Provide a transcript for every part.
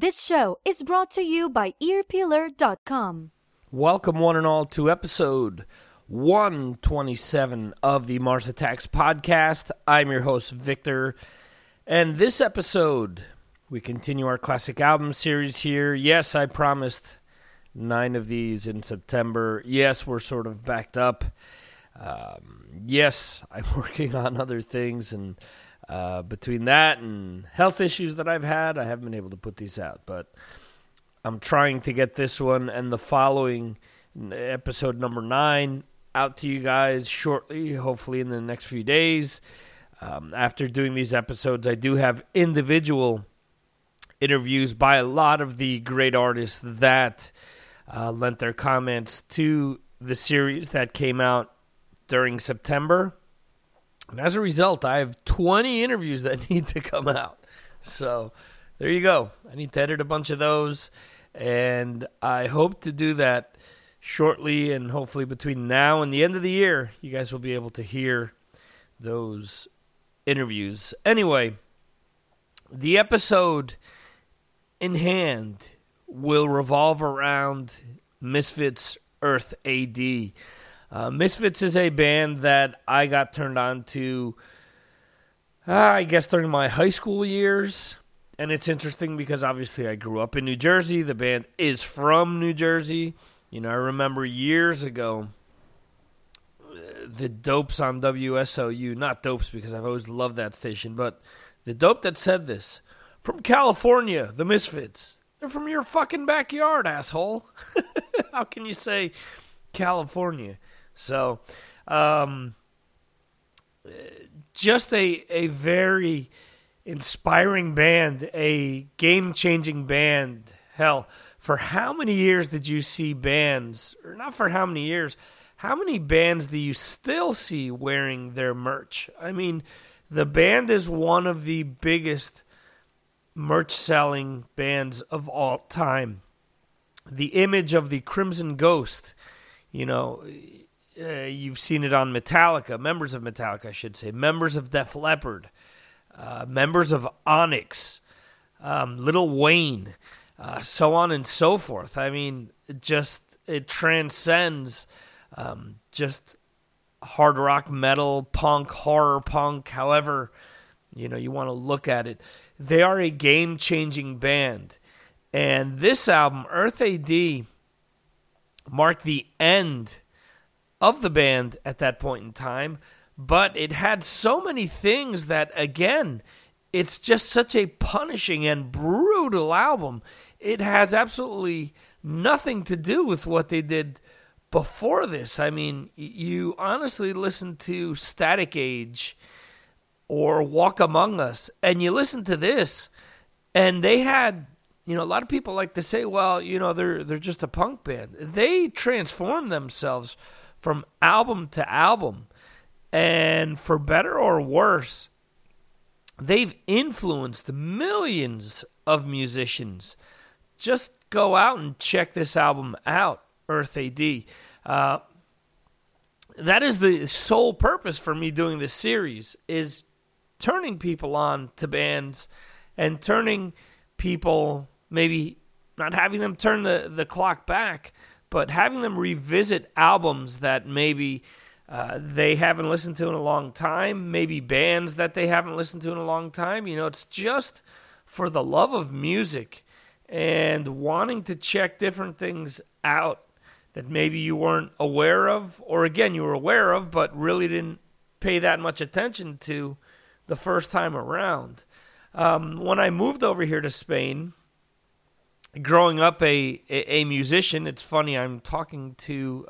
This show is brought to you by Earpeeler.com. Welcome one and all to episode 127 of the Mars Attacks podcast. I'm your host, Victor. And this episode, we continue our classic album series here. Yes, I promised 9 of these in September. Yes, we're sort of backed up. Yes, I'm working on other things and between that and health issues that I've had, I haven't been able to put these out. But I'm trying to get this one and the following episode number 9 out to you guys shortly, hopefully in the next few days. After doing these episodes, I do have individual interviews by a lot of the great artists that lent their comments to the series that came out during September. And as a result, I have 20 interviews that need to come out. So there you go. I need to edit a bunch of those. And I hope to do that shortly. And hopefully between now and the end of the year, you guys will be able to hear those interviews. Anyway, the episode in hand will revolve around Misfits Earth A.D. Misfits is a band that I got turned on to, I guess, during my high school years. And it's interesting because obviously I grew up in New Jersey. The band is from New Jersey. You know, I remember years ago, the dopes on WSOU, not dopes because I've always loved that station, but the dope that said this, from California, the Misfits, they're from your fucking backyard, asshole. How can you say California? So, just a very inspiring band, a game-changing band. Hell, for how many years did you see bands, or not for how many years, how many bands do you still see wearing their merch? I mean, the band is one of the biggest merch-selling bands of all time. The image of the Crimson Ghost, you know, you've seen it on Metallica, members of Metallica, I should say, members of Def Leppard, members of Onyx, Lil Wayne, so on and so forth. I mean, just it transcends just hard rock, metal, punk, horror punk, however, you know, you want to look at it. They are a game-changing band. And this album, Earth A.D., marked the end of the band at that point in time, but it had so many things that, again, it's just such a punishing and brutal album. It has absolutely nothing to do with what they did before this. I mean, you honestly listen to Static Age or Walk Among Us, and you listen to this, and they had, you know, a lot of people like to say, well, you know, they're just a punk band. They transform themselves from album to album. And for better or worse, they've influenced millions of musicians. Just go out and check this album out, Earth A.D. That is the sole purpose for me doing this series, is turning people on to bands and turning people, maybe not having them turn the clock back, but having them revisit albums that maybe they haven't listened to in a long time, maybe bands that they haven't listened to in a long time. You know, it's just for the love of music and wanting to check different things out that maybe you weren't aware of, or again, you were aware of, but really didn't pay that much attention to the first time around. When I moved over here to Spain, growing up a musician, it's funny, I'm talking to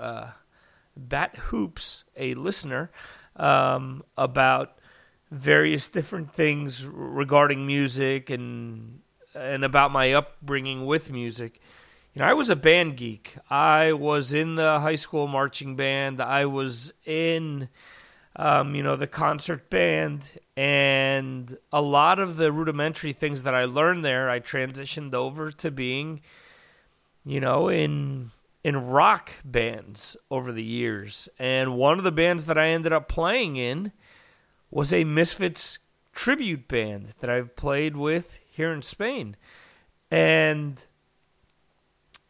Bat Hoops, a listener, about various different things regarding music and about my upbringing with music. You know, I was a band geek. I was in the high school marching band. I was in, you know, the concert band, and a lot of the rudimentary things that I learned there, I transitioned over to being, you know, in rock bands over the years. And one of the bands that I ended up playing in was a Misfits tribute band that I've played with here in Spain. And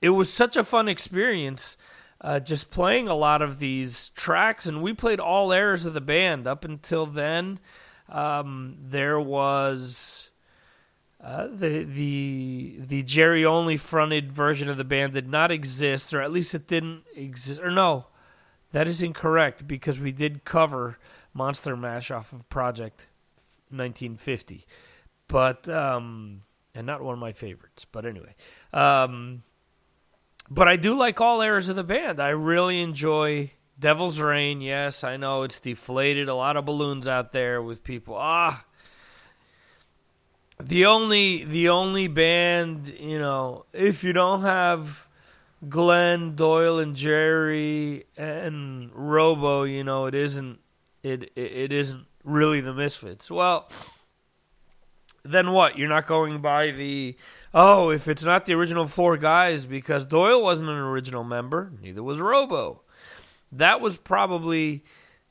it was such a fun experience just playing a lot of these tracks. And we played all eras of the band. Up until then, there was the Jerry Only fronted version of the band did not exist, or at least it didn't exist. Or no, that is incorrect, because we did cover Monster Mash off of Project 1950. But, and not one of my favorites, but anyway. But I do like all eras of the band. I really enjoy Devil's Reign. Yes, I know it's deflated. A lot of balloons out there with people. The only band, you know, if you don't have Glenn Doyle and Jerry and Robo, you know, it isn't really the Misfits. Well, then what? You're not going by the, oh, if it's not the original four guys, because Doyle wasn't an original member, neither was Robo. That was probably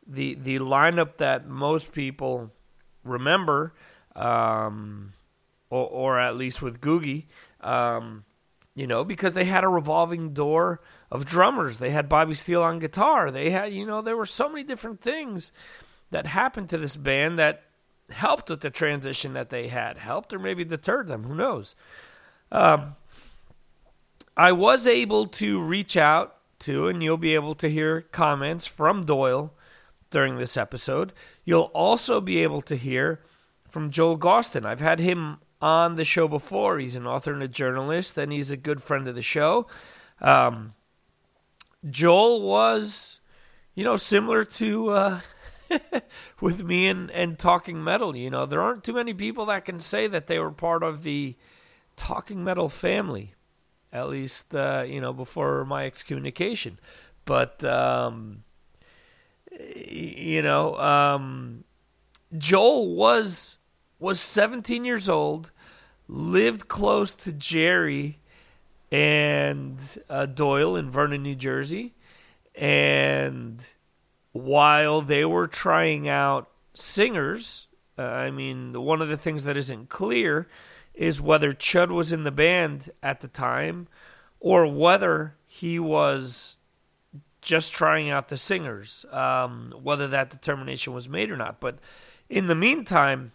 the lineup that most people remember, or at least with Googie, you know, because they had a revolving door of drummers. They had Bobby Steele on guitar. They had, you know, there were so many different things that happened to this band that helped with the transition that they had, helped or maybe deterred them, who knows. I was able to reach out to, and you'll be able to hear comments from Doyle during this episode. You'll also be able to hear from Joel Gostin. I've had him on the show before. He's an author and a journalist, and he's a good friend of the show. Joel was, you know, similar to... with me and Talking Metal, you know, there aren't too many people that can say that they were part of the Talking Metal family, at least, you know, before my excommunication. But, you know, Joel was 17 years old, lived close to Jerry and Doyle in Vernon, New Jersey, and... while they were trying out singers, I mean, one of the things that isn't clear is whether Chud was in the band at the time or whether he was just trying out the singers, whether that determination was made or not. But in the meantime,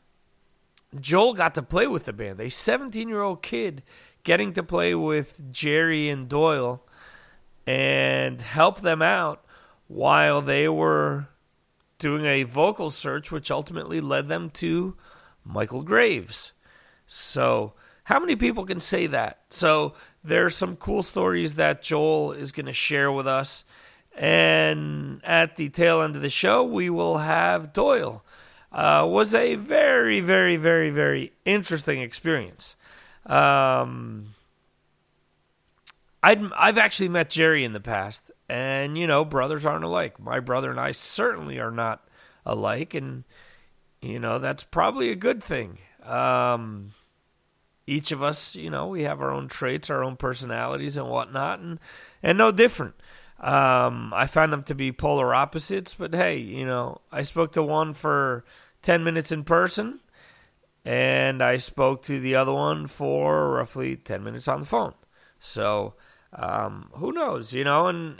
Joel got to play with the band. A 17-year-old kid getting to play with Jerry and Doyle and help them out while they were doing a vocal search, which ultimately led them to Michael Graves. So how many people can say that? So there are some cool stories that Joel is going to share with us. And at the tail end of the show, we will have Doyle. Was a very, very, very, very interesting experience. I've actually met Jerry in the past. And, you know, brothers aren't alike. My brother and I certainly are not alike. And, you know, that's probably a good thing. Each of us, you know, we have our own traits, our own personalities and whatnot. And no different. I found them to be polar opposites. But, hey, you know, I spoke to one for 10 minutes in person. And I spoke to the other one for roughly 10 minutes on the phone. So... who knows, you know, and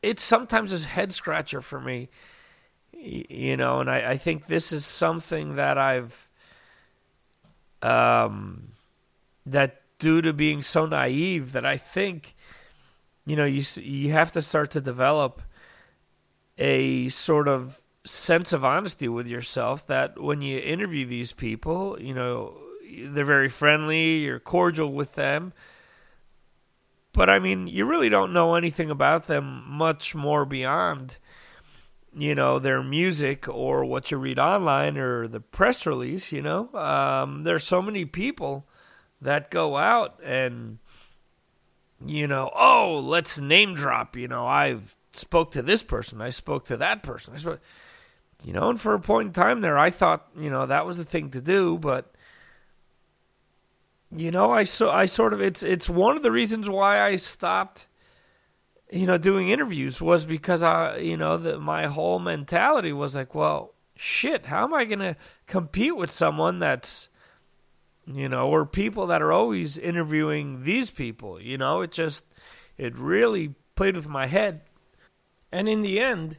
it's sometimes a head scratcher for me, you know, and I think this is something that I've, that due to being so naive that I think, you know, you have to start to develop a sort of sense of honesty with yourself that when you interview these people, you know, they're very friendly, you're cordial with them. But, I mean, you really don't know anything about them much more beyond, you know, their music or what you read online or the press release, you know. There's so many people that go out and, you know, oh, let's name drop. You know, I've spoke to this person. I spoke to that person. You know, and for a point in time there, I thought, you know, that was the thing to do, but... you know, I sort of, it's one of the reasons why I stopped, you know, doing interviews was because I, you know, my whole mentality was like, well, shit, how am I going to compete with someone that's you know, or people that are always interviewing these people, you know. It really played with my head. And in the end,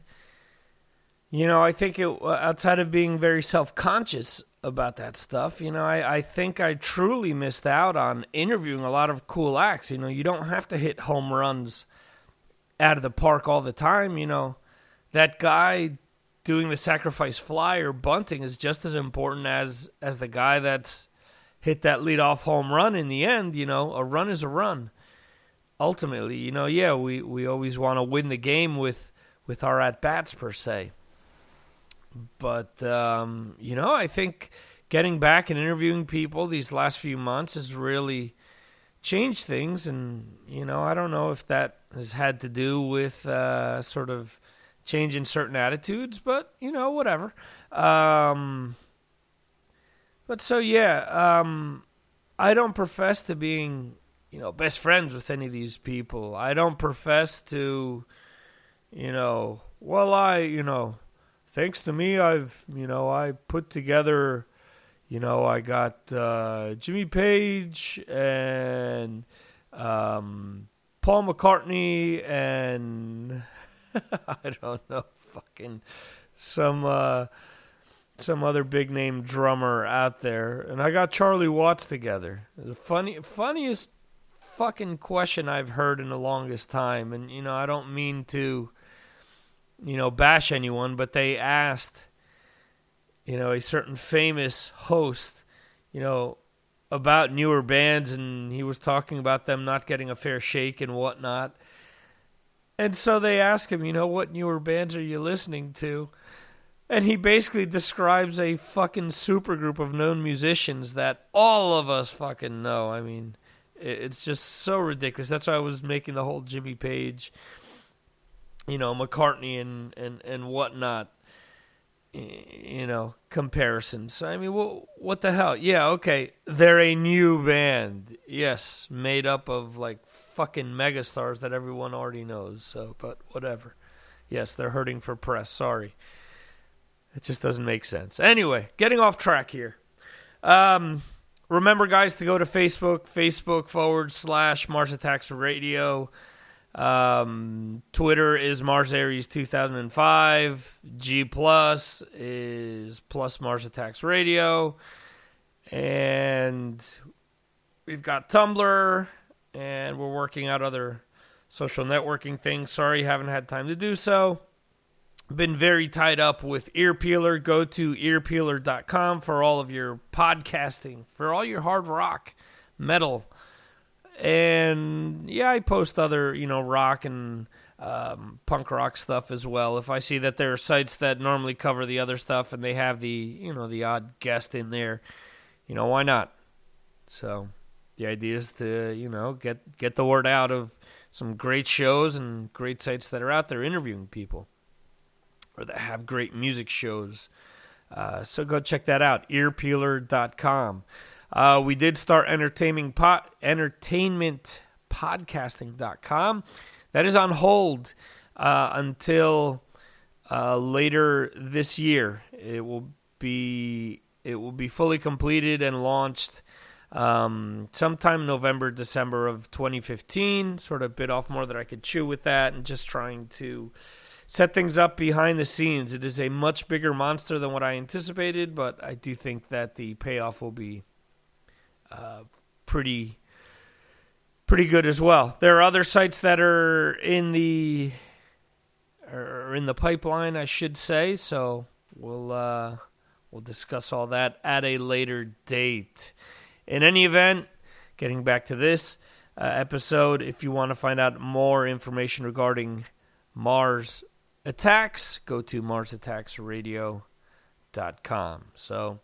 you know, I think it, outside of being very self-conscious about that stuff, you know, I think I truly missed out on interviewing a lot of cool acts. You know, you don't have to hit home runs out of the park all the time, you know. That guy doing the sacrifice fly or bunting is just as important as the guy that's hit that leadoff home run in the end. You know, a run is a run. Ultimately, you know, yeah, we always want to win the game with our at-bats, per se. But, you know, I think getting back and interviewing people these last few months has really changed things. And, you know, I don't know if that has had to do with sort of change in certain attitudes, but, you know, whatever. But so, yeah, I don't profess to being, you know, best friends with any of these people. I don't profess to, you know, well, you know, thanks to me, you know, I put together, you know, I got Jimmy Page and Paul McCartney and I don't know, fucking some other big name drummer out there. And I got Charlie Watts together. The funniest fucking question I've heard in the longest time. And, you know, I don't mean to, you know, bash anyone, but they asked, you know, a certain famous host, you know, about newer bands, and he was talking about them not getting a fair shake and whatnot. And so they asked him, you know, what newer bands are you listening to? And he basically describes a fucking supergroup of known musicians that all of us fucking know. I mean, it's just so ridiculous. That's why I was making the whole Jimmy Page, you know, McCartney and whatnot, you know, comparisons. I mean, what the hell? Yeah, okay, they're a new band. Yes, made up of, like, fucking megastars that everyone already knows. So, but whatever. Yes, they're hurting for press. Sorry. It just doesn't make sense. Anyway, getting off track here. Remember, guys, to go to Facebook, facebook.com/MarsAttacksRadio. Twitter is MarsAries2005. G Plus is plus Mars Attacks Radio. And we've got Tumblr, and we're working out other social networking things. Sorry, haven't had time to do so. Been very tied up with Earpeeler. Go to earpeeler.com for all of your podcasting, for all your hard rock, metal. And, yeah, I post other, you know, rock and punk rock stuff as well. If I see that there are sites that normally cover the other stuff and they have the, you know, the odd guest in there, you know, why not? So the idea is to, you know, get the word out of some great shows and great sites that are out there interviewing people or that have great music shows. So go check that out, earpeeler.com. We did start entertainmentpodcasting.com. That is on hold until later this year. It will be fully completed and launched sometime November, December of 2015. Sort of bit off more than I could chew with that, and just trying to set things up behind the scenes. It is a much bigger monster than what I anticipated, but I do think that the payoff will be pretty good as well. There are other sites that are in the pipeline, I should say. So we'll discuss all that at a later date. In any event, getting back to this episode, if you want to find out more information regarding Mars Attacks, go to MarsAttacksRadio.com. So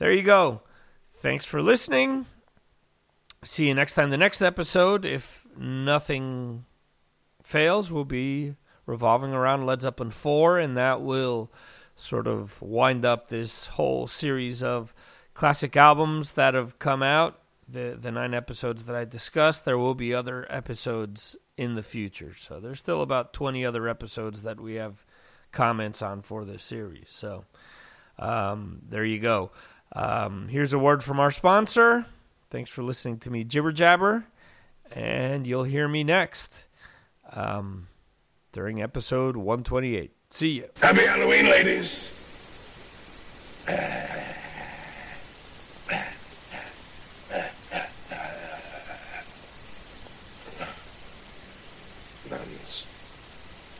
there you go. Thanks for listening. See you next time. The next episode, if nothing fails, will be revolving around Led Zeppelin 4, and that will sort of wind up this whole series of classic albums that have come out, the 9 episodes that I discussed. There will be other episodes in the future. So there's still about 20 other episodes that we have comments on for this series. So there you go. Here's a word from our sponsor. Thanks for listening to me jibber jabber, and you'll hear me next during episode 128. See you. Happy Halloween, ladies. Nuns,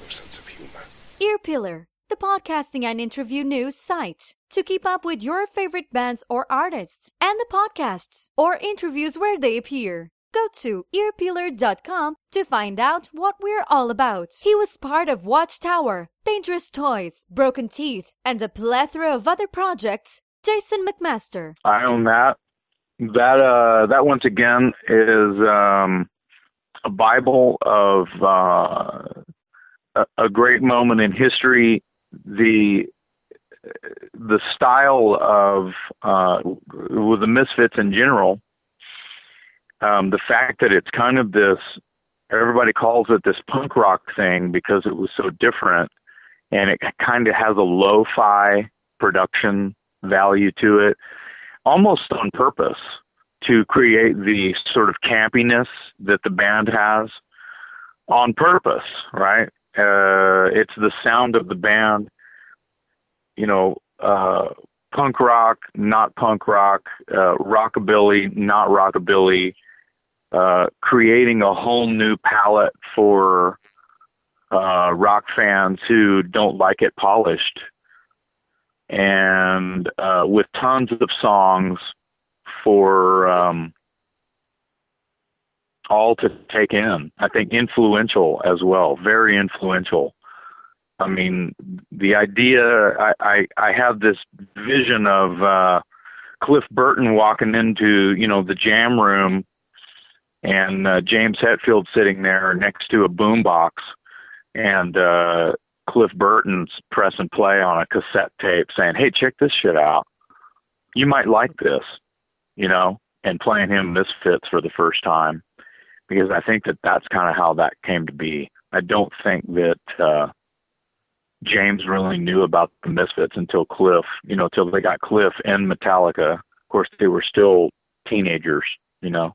no sense of humor. Earpeeler, the podcasting and interview news site to keep up with your favorite bands or artists and the podcasts or interviews where they appear. Go to earpeeler.com to find out what we're all about. He was part of Watchtower, Dangerous Toys, Broken Teeth, and a plethora of other projects. Jason McMaster. I own that. That once again is a Bible of a great moment in history. The style of with the Misfits in general. The fact that it's kind of this, everybody calls it this punk rock thing because it was so different, and it kind of has a lo-fi production value to it, almost on purpose to create the sort of campiness that the band has on purpose, right? It's the sound of the band, you know, punk rock, not punk rock, rockabilly, not rockabilly. Creating a whole new palette for rock fans who don't like it polished, and with tons of songs for all to take in. I think influential as well, very influential. I mean, the idea, I have this vision of Cliff Burton walking into, you know, the jam room, and James Hetfield sitting there next to a boombox, and Cliff Burton's pressing play on a cassette tape saying, hey, check this shit out. You might like this, you know, and playing him Misfits for the first time, because I think that that's kind of how that came to be. I don't think that James really knew about the Misfits until Cliff, you know, till they got Cliff and Metallica. Of course, they were still teenagers, you know.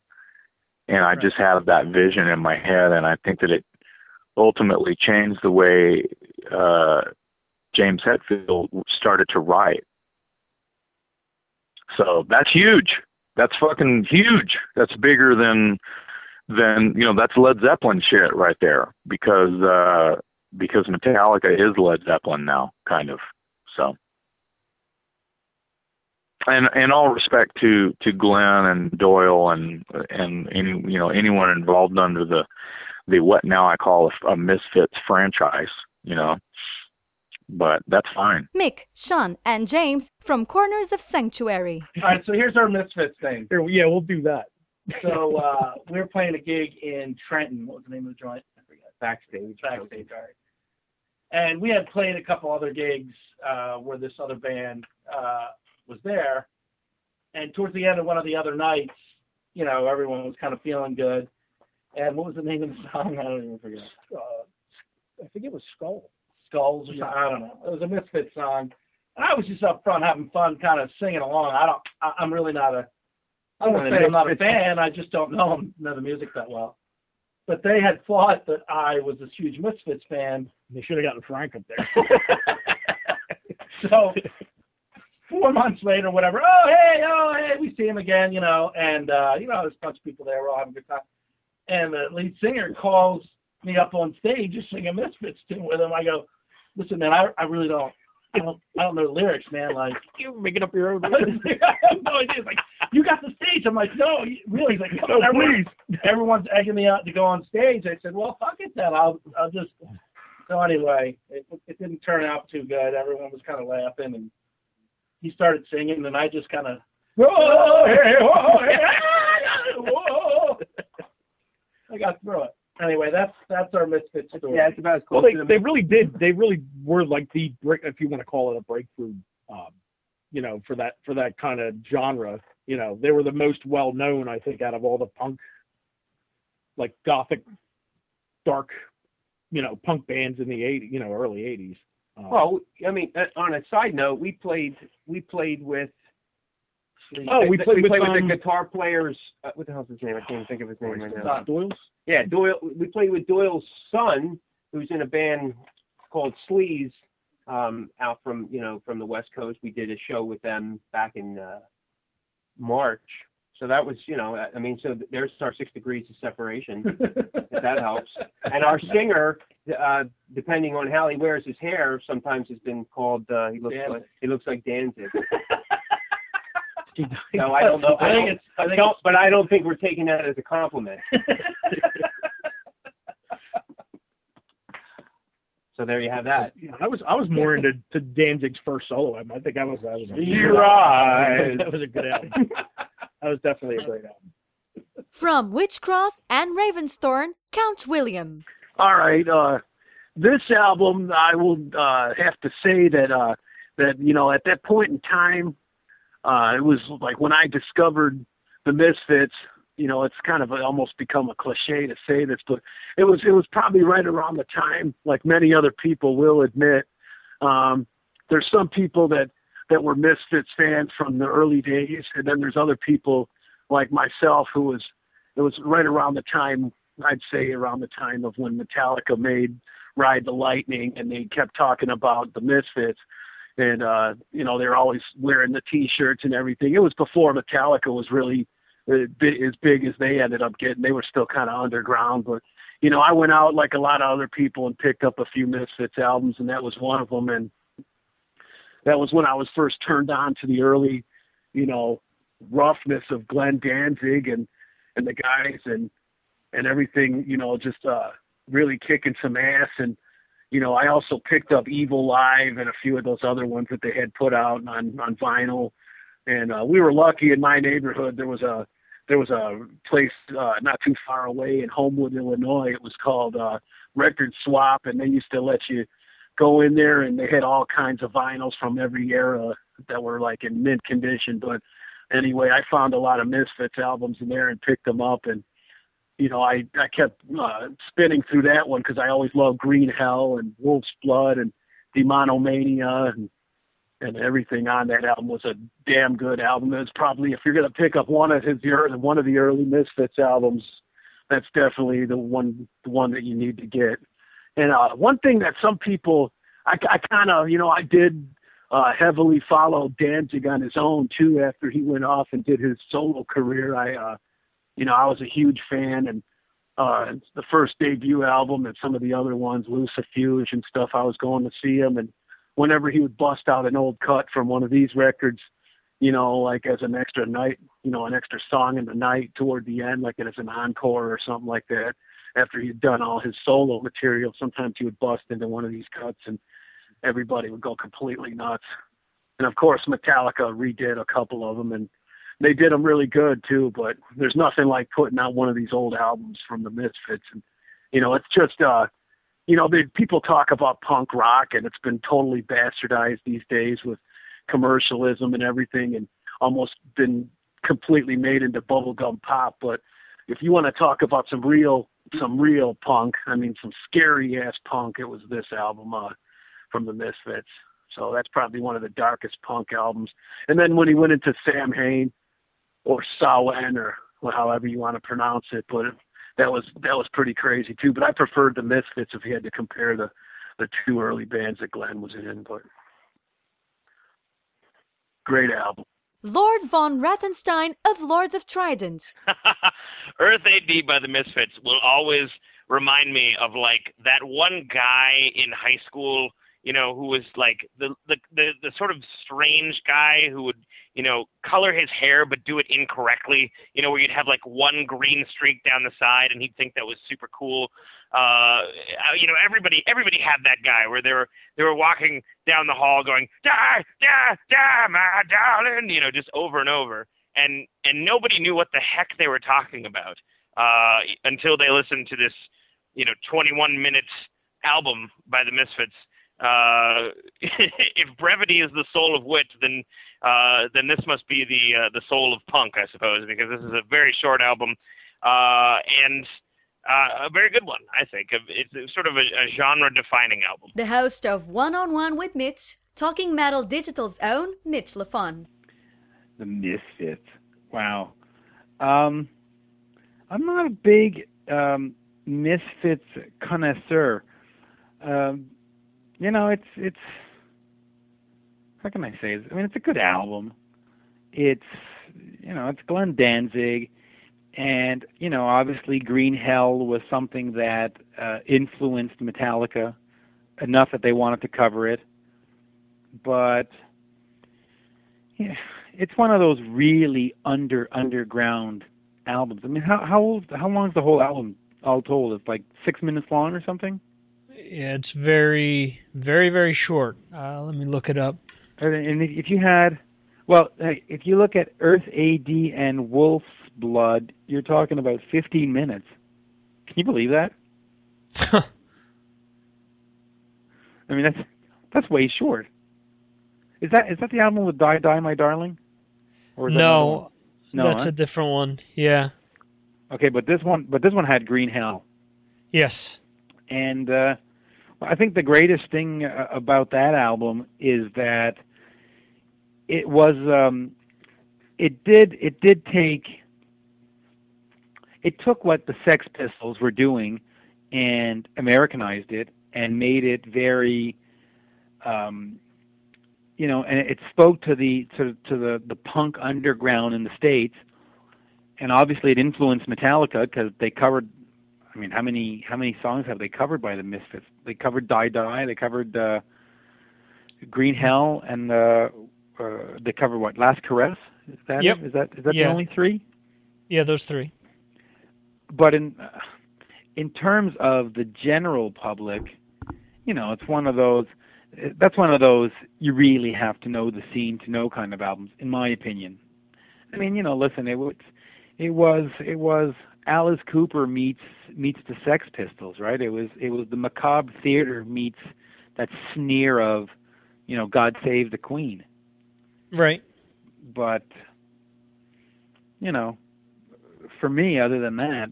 And I just have that vision in my head, and I think that it ultimately changed the way James Hetfield started to write. So that's huge. That's fucking huge. That's bigger than you know, that's Led Zeppelin shit right there, because Metallica is Led Zeppelin now, kind of. So. And in all respect to Glenn and Doyle and any, you know, anyone involved under the what now I call a Misfits franchise, you know, but that's fine. Mick, Sean, and James from Corners of Sanctuary. All right, so here's our Misfits thing. Here, yeah, we'll do that. So we were playing a gig in Trenton. What was the name of the joint? I forgot. Backstage, all right. And we had played a couple other gigs where this other band was there, and towards the end of one of the other nights, you know, everyone was kind of feeling good, and what was the name of the song? I don't even forget. I think it was Skulls or something. I don't know. It was a Misfits song, and I was just up front having fun, kind of singing along. I'm not a fan. I just don't know the music that well. But they had thought that I was this huge Misfits fan. They should have gotten Frank up there. So 4 months later, whatever, oh, hey, we see him again, you know, and, you know, there's a bunch of people there, we're all having a good time. And the lead singer calls me up on stage just singing Misfits tune with him. I go, listen, man, I really don't know the lyrics, man. Like, you're making up your own lyrics. I have no idea. It's like, you got the stage. I'm like, no, really. He's like, no, please. Everyone's egging me out to go on stage. I said, well, fuck it then. I'll just. So anyway, it didn't turn out too good. Everyone was kind of laughing, and he started singing, and I just kind of, whoa. I got through it. Anyway, that's our Misfits story. Yeah, it's about as close. Well, they really were like the break, if you want to call it a breakthrough, you know, for that kind of genre. You know, they were the most well known, I think, out of all the punk, like gothic, dark, you know, punk bands in the early 80s. Well, I mean, on a side note, we played with We played with the guitar player's what the hell's his name? I can't think of his name right now. Doyle's? Yeah, Doyle. We played with Doyle's son, who's in a band called Sleaze, out from the West Coast. We did a show with them back in March. So that was, so there's our 6 degrees of separation, if that helps. And our singer, depending on how he wears his hair, sometimes has been called, he looks like Danzig. So I don't know. I think I don't think we're taking that as a compliment. So there you have that. I was more into Danzig's first solo album. I think I was Your Eyes. That was a good album. That was definitely a great album. From Witchcross and Ravenstern, Count William. All right, this album, I will have to say that at that point in time, it was like when I discovered the Misfits. You know, it's kind of almost become a cliche to say this, but it was probably right around the time, like many other people will admit. There's some people that were Misfits fans from the early days, and then there's other people like myself it was right around the time, I'd say around the time of when Metallica made Ride the Lightning, and they kept talking about the Misfits. And, they're always wearing the T-shirts and everything. It was before Metallica was really as big as they ended up getting. They were still kind of underground. But, I went out like a lot of other people and picked up a few Misfits albums, and that was one of them. And that was when I was first turned on to the early, roughness of Glenn Danzig and the guys and everything, just really kicking some ass. And, I also picked up Evil Live and a few of those other ones that they had put out on vinyl. And we were lucky in my neighborhood. There was a place not too far away in Homewood, Illinois. It was called Record Swap, and they used to let you go in there, and they had all kinds of vinyls from every era that were like in mint condition. But anyway, I found a lot of Misfits albums in there and picked them up, and I kept spinning through that one because I always loved Green Hell and Wolf's Blood and Demonomania and everything on that album was a damn good album. It was probably, if you're going to pick up one of the early Misfits albums, that's definitely the one that you need to get. And one thing that some people, I did heavily follow Danzig on his own too after he went off and did his solo career. I was a huge fan, and the first debut album and some of the other ones, Lucifuge and stuff, I was going to see him, and whenever he would bust out an old cut from one of these records, like as an extra night, an extra song in the night toward the end, like as an encore or something like that, after he'd done all his solo material, sometimes he would bust into one of these cuts, and everybody would go completely nuts. And, of course, Metallica redid a couple of them, and they did them really good, too, but there's nothing like putting out one of these old albums from the Misfits. And, it's just, people talk about punk rock, and it's been totally bastardized these days with commercialism and everything, and almost been completely made into bubblegum pop. But if you want to talk about some real punk, some scary-ass punk, it was this album from the Misfits. So that's probably one of the darkest punk albums. And then when he went into Samhain, or Samhain, or however you want to pronounce it, but that was pretty crazy too. But I preferred the Misfits if you had to compare the two early bands that Glenn was in. But great album. Lord Von Rathenstein of Lords of Trident. Earth A.D. by the Misfits will always remind me of like that one guy in high school, who was like the sort of strange guy who would, color his hair but do it incorrectly, where you'd have like one green streak down the side and he'd think that was super cool. Everybody had that guy where they were walking down the hall going, die, die, die, my darling, just over and over. And nobody knew what the heck they were talking about until they listened to this, 21-minute album by the Misfits. If brevity is the soul of wit, then this must be the soul of punk, I suppose, because this is a very short album and a very good one, I think. It's sort of a genre-defining album. The host of One on One with Mitch, Talking Metal Digital's own Mitch Lafon. The Misfits. Wow. I'm not a big Misfits connoisseur. It's how can I say this? I mean, it's a good album. It's Glenn Danzig, and obviously Green Hell was something that influenced Metallica enough that they wanted to cover it. But yeah, it's one of those really underground albums. I mean, how long is the whole album all told? It's like 6 minutes long or something. It's very, very, very short. Let me look it up. And if you look at Earth A.D. and Wolf's Blood, you're talking about 15 minutes. Can you believe that? I mean, that's way short. Is that the album with Die, Die, My Darling? Or is no, that no, that's a different one. Yeah. Okay, but this one had Green Hell. Yes. And I think the greatest thing about that album is that it was it took what the Sex Pistols were doing and Americanized it and made it very and it spoke to the punk underground in the States, and obviously it influenced Metallica because they covered. I mean, how many songs have they covered by the Misfits? They covered Die Die, they covered Green Hell, and they covered what? Last Caress? Is that yep. Is that yeah. The only three? Yeah, those three. But in terms of the general public, it's one of those. That's one of those you really have to know the scene to know kind of albums, in my opinion. I mean, listen, it was Alice Cooper meets the Sex Pistols, right? It was the Macabre Theater meets that sneer of, God Save the Queen. Right. But, for me, other than that,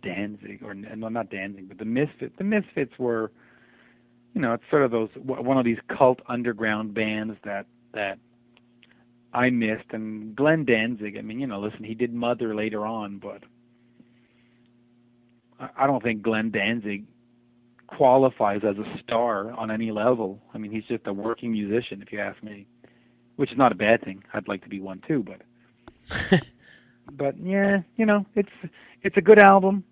Danzig, or not Danzig, but the Misfits were, it's sort of one of these cult underground bands that I missed. And Glenn Danzig, I mean, listen, he did Mother later on, but I don't think Glenn Danzig qualifies as a star on any level. I mean, he's just a working musician, if you ask me, which is not a bad thing. I'd like to be one too, but but yeah, it's a good album.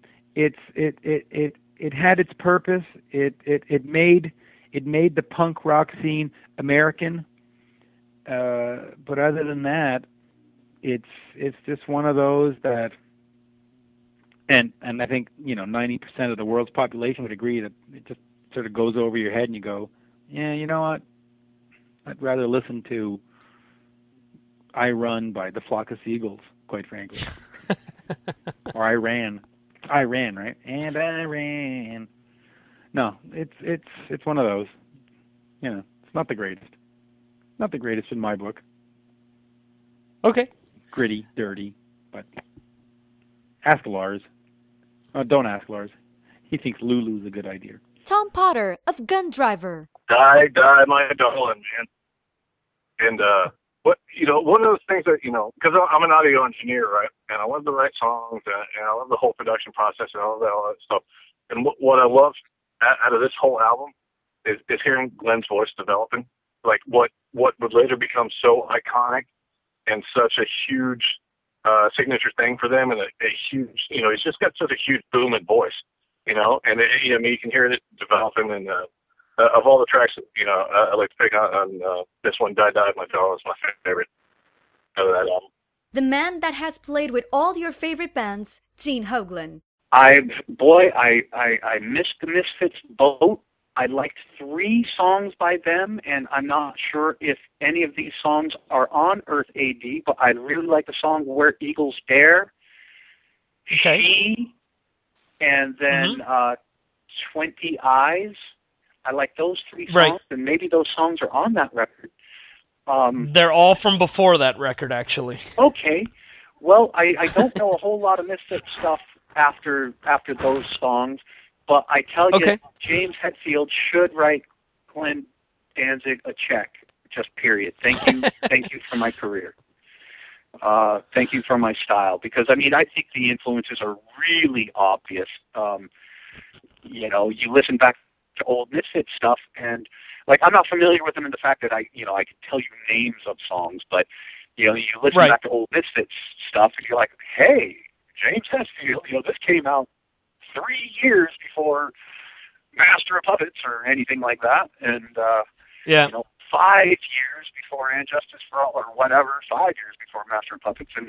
It had its purpose. It made the punk rock scene American. But other than that, it's just one of those that, and I think 90% of the world's population would agree that it just sort of goes over your head and you go, yeah, you know what? I'd rather listen to "I Run" by the Flock of Seagulls, quite frankly, or I ran, right? And I ran. No, it's one of those. It's not the greatest. Not the greatest in my book. Okay. Gritty, dirty, but ask Lars. Oh, don't ask Lars. He thinks Lulu's a good idea. Tom Potter of Gundriver. Die, die, my darling, man. And one of those things that because I'm an audio engineer, right? And I love to write songs, and I love the whole production process and all that stuff. And what I love out of this whole album is hearing Glenn's voice developing. Like what would later become so iconic and such a huge signature thing for them, and a huge, he's just got such a huge boom in voice, and you can hear it developing. And of all the tracks, I like to pick on this one, Die Die, My Darling, is my favorite out of that album. The man that has played with all your favorite bands, Gene Hoglan. I missed the Misfits boat. I liked 3 songs by them, and I'm not sure if any of these songs are on Earth A.D., but I really like the song Where Eagles Dare, okay. She, and then 20 Eyes. I like those 3 songs, right. And maybe those songs are on that record. They're all from before that record, actually. Okay. Well, I don't know a whole lot of Misfits stuff after those songs. But I tell you, okay. James Hetfield should write Glenn Danzig a check. just period. Thank you. Thank you for my career. Thank you for my style, because I mean, I think the influences are really obvious. You know, you listen back to old Misfits stuff, and like, I'm not familiar with them in the fact that I can tell you names of songs, but you know, you listen back to old Misfits stuff, and you're like, hey, James Hetfield, you know, this came out 3 years before Master of Puppets or anything like that, and you know, 5 years before Injustice for All, or whatever, 5 years before Master of Puppets, and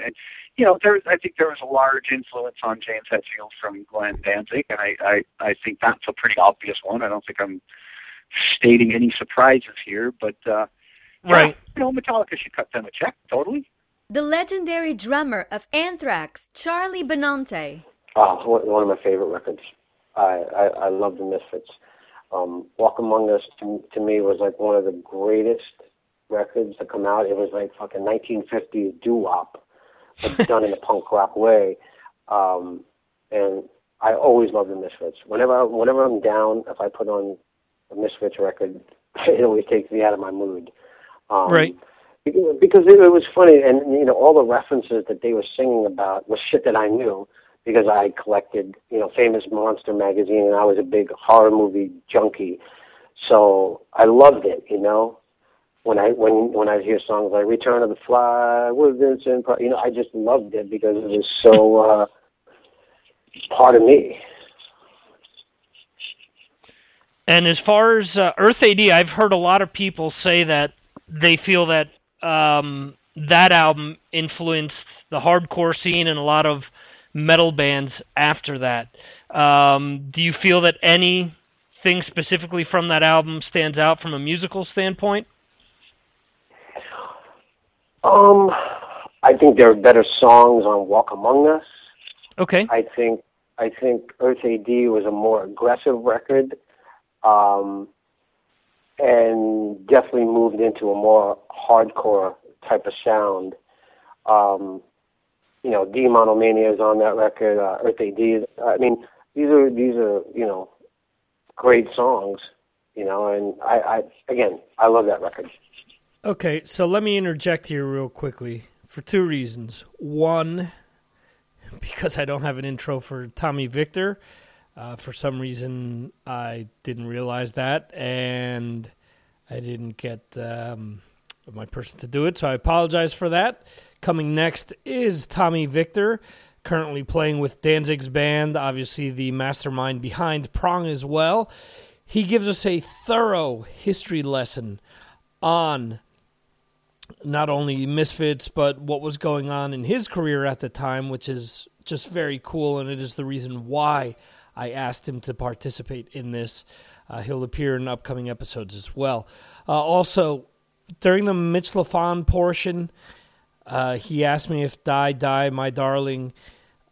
you know, I think there was a large influence on James Hetfield from Glenn Danzig, and I think that's a pretty obvious one. I don't think I'm stating any surprises here, but you know, Metallica should cut them a check, totally. The legendary drummer of Anthrax, Charlie Benante. One of my favorite records. I love the Misfits. Walk Among Us to me was like one of the greatest records to come out. It was like fucking 1950s doo-wop, but done in a punk rock way. And I always love the Misfits. Whenever I'm down, if I put on a Misfits record, it always takes me out of my mood. Because it was funny, and you know, all the references that they were singing about was shit that I knew, because I collected, you know, Famous Monster magazine, and I was a big horror movie junkie. So I loved it, you know. When I hear songs like Return of the Fly, you know, I just loved it because it was so part of me. And as far as Earth A.D., I've heard a lot of people say that they feel that that album influenced the hardcore scene and a lot of metal bands after that. Do you feel that anything specifically from that album stands out from a musical standpoint? I think there are better songs on Walk Among Us. Okay. I think Earth A.D. was a more aggressive record, and definitely moved into a more hardcore type of sound. You know, Demonomania is on that record. Earth A.D. I mean, these are you know, great songs. You know, and I love that record. Okay, so let me interject here real quickly for two reasons. One, because I don't have an intro for Tommy Victor. For some reason, I didn't realize that, and I didn't get my person to do it, so I apologize for that. Coming next is Tommy Victor, currently playing with Danzig's band, obviously the mastermind behind Prong as well. He gives us a thorough history lesson on not only Misfits, but what was going on in his career at the time, which is just very cool, and it is the reason why I asked him to participate in this. He'll appear in upcoming episodes as well. Also, during the Mitch Lafon portion, he asked me if Die, Die, My Darling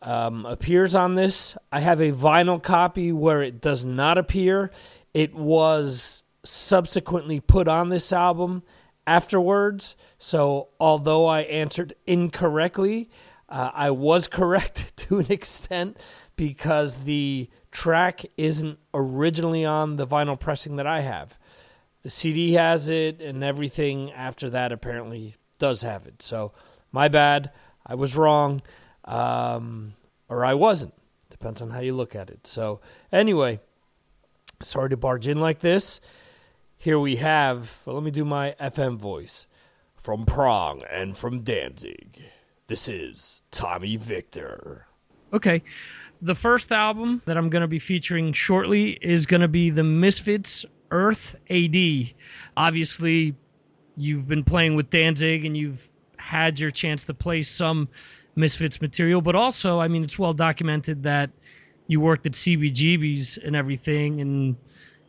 appears on this. I have a vinyl copy where it does not appear. It was subsequently put on this album afterwards. So although I answered incorrectly, I was correct to an extent, because the track isn't originally on the vinyl pressing that I have. The CD has it, and everything after that apparently does have it. So my bad. I was wrong, or I wasn't. Depends on how you look at it. So anyway, sorry to barge in like this. Here we have, well, let me do my FM voice. From Prong and from Danzig, this is Tommy Victor. Okay, the first album that I'm going to be featuring shortly is going to be the Misfits' Earth A.D. Obviously, you've been playing with Danzig and you've had your chance to play some Misfits material, but also, I mean, it's well documented that you worked at CBGB's and everything, and,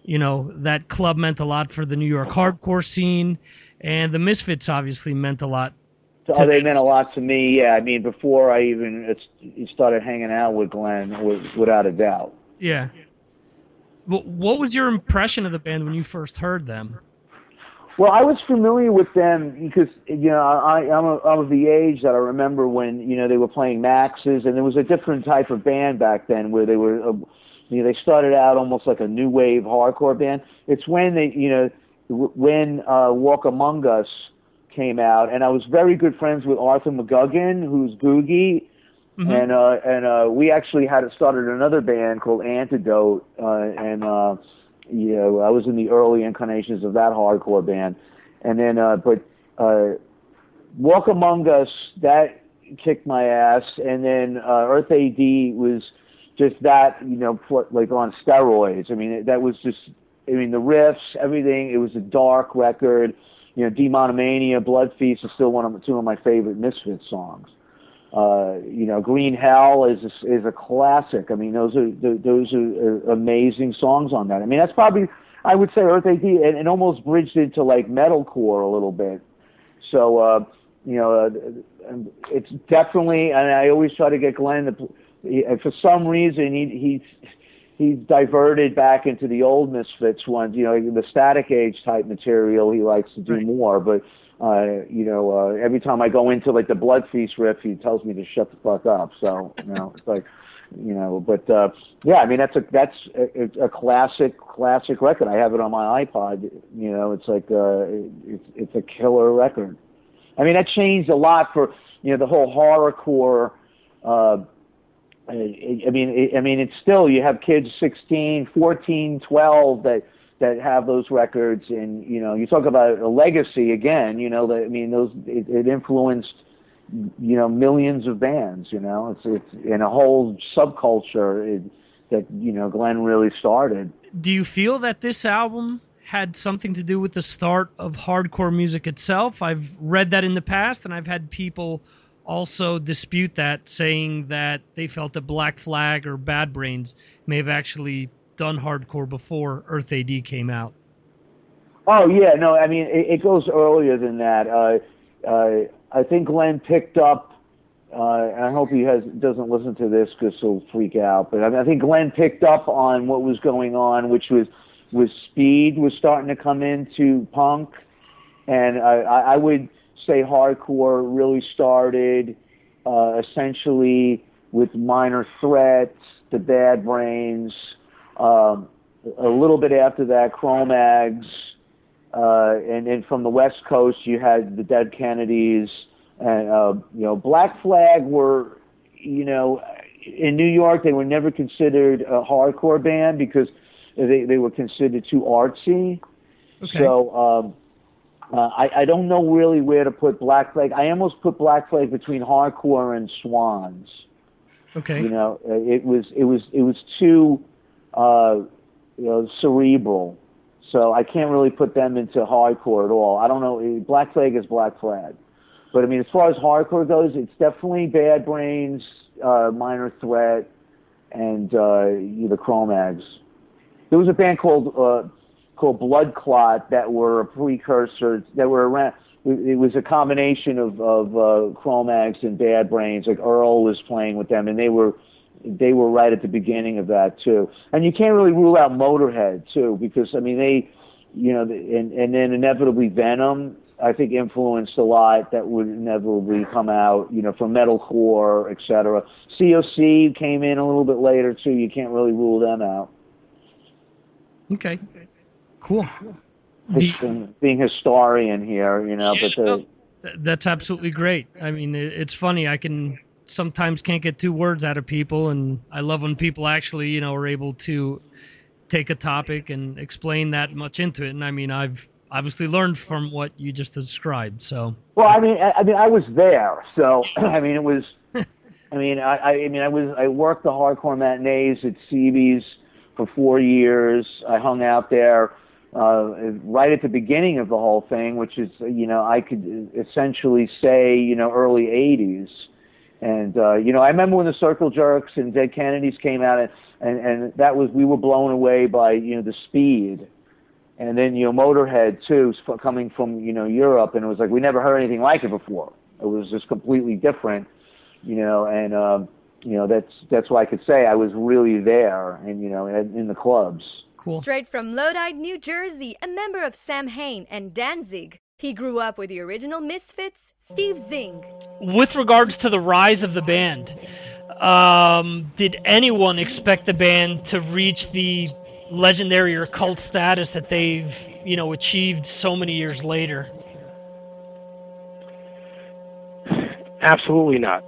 you know, that club meant a lot for the New York hardcore scene, and the Misfits obviously meant a lot. So they meant a lot to me, yeah. I mean, before I even started hanging out with Glenn, without a doubt. Yeah. What was your impression of the band when you first heard them? Well, I was familiar with them because, you know, I'm of the age that I remember when, you know, they were playing Max's, and there was a different type of band back then where they were, you know, they started out almost like a new wave hardcore band. It's when they, you know, when Walk Among Us came out, and I was very good friends with Arthur McGuggin, who's Googie, mm-hmm. and we actually started another band called Antidote, and you know, I was in the early incarnations of that hardcore band, and then but Walk Among Us, that kicked my ass, and then Earth A.D. was just that, you know, like on steroids. I mean, that was just, I mean, the riffs, everything. It was a dark record. You know, Demonomania, Blood Feast is still two of my favorite Misfits songs. You know, Green Hell is a classic. I mean, those are amazing songs on that. I mean, that's probably, I would say Earth A.D. and almost bridged it to like metalcore a little bit. So you know, it's definitely, and I always try to get Glenn to, for some reason he's diverted back into the old Misfits ones, you know, the Static Age type material. He likes to do more, but you know, every time I go into like the Blood Feast riff, he tells me to shut the fuck up. So you know, it's like, you know, but yeah, I mean that's a classic record. I have it on my iPod. You know, it's like it's a killer record. I mean, that changed a lot for, you know, the whole horrorcore. I mean, it's still, you have kids 16, 14, 12 that have those records, and you know, you talk about a legacy again. You know, I mean, those it influenced, you know, millions of bands. You know, it's in a whole subculture that you know Glenn really started. Do you feel that this album had something to do with the start of hardcore music itself? I've read that in the past, and I've had people also dispute that, saying that they felt that Black Flag or Bad Brains may have actually done hardcore before Earth A.D. came out. Oh, yeah, no, I mean, it goes earlier than that. I think Glenn picked up, I hope he doesn't listen to this because he'll freak out, but I think Glenn picked up on what was going on, which was speed was starting to come into punk, and I would say hardcore really started essentially with Minor Threat, the Bad Brains, a little bit after that, Cro-Mags, and from the West Coast you had the Dead Kennedys, and you know, Black Flag were, you know, in New York they were never considered a hardcore band because They were considered too artsy. Okay. So I don't know really where to put Black Flag. I almost put Black Flag between hardcore and Swans. Okay. You know, it was too you know, cerebral. So I can't really put them into hardcore at all. I don't know. Black Flag is Black Flag. But I mean, as far as hardcore goes, it's definitely Bad Brains, Minor Threat, and the Cro-Mags. There was a band called Blood Clot that were a precursor, that were around. It was a combination of Cro-Mags and Bad Brains. Like Earl was playing with them, and they were right at the beginning of that too. And you can't really rule out Motorhead too, because I mean they, you know, and then inevitably Venom, I think, influenced a lot that would inevitably come out, you know, from metalcore, etc. COC came in a little bit later too. You can't really rule them out. Okay, cool. Being historian here, you know, yeah, but that's absolutely great. I mean, it's funny. I can't get two words out of people, and I love when people actually, you know, are able to take a topic and explain that much into it. And I mean, I've obviously learned from what you just described. So, well, I mean, I was there. So, I mean, it was. I worked the hardcore matinees at CB's for 4 years. I hung out there right at the beginning of the whole thing, which is, you know, I could essentially say, you know, early 80s. And, you know, I remember when the Circle Jerks and Dead Kennedys came out, and that was, we were blown away by, you know, the speed. And then, you know, Motorhead, too, coming from, you know, Europe, and it was like, we never heard anything like it before. It was just completely different, you know, and, you know, that's why I could say I was really there, and you know, in the clubs. Cool. Straight from Lodi, New Jersey, a member of Samhain and Danzig, he grew up with the original Misfits, Steve Zing. With regards to the rise of the band, did anyone expect the band to reach the legendary or cult status that they've you know, achieved so many years later? Absolutely not.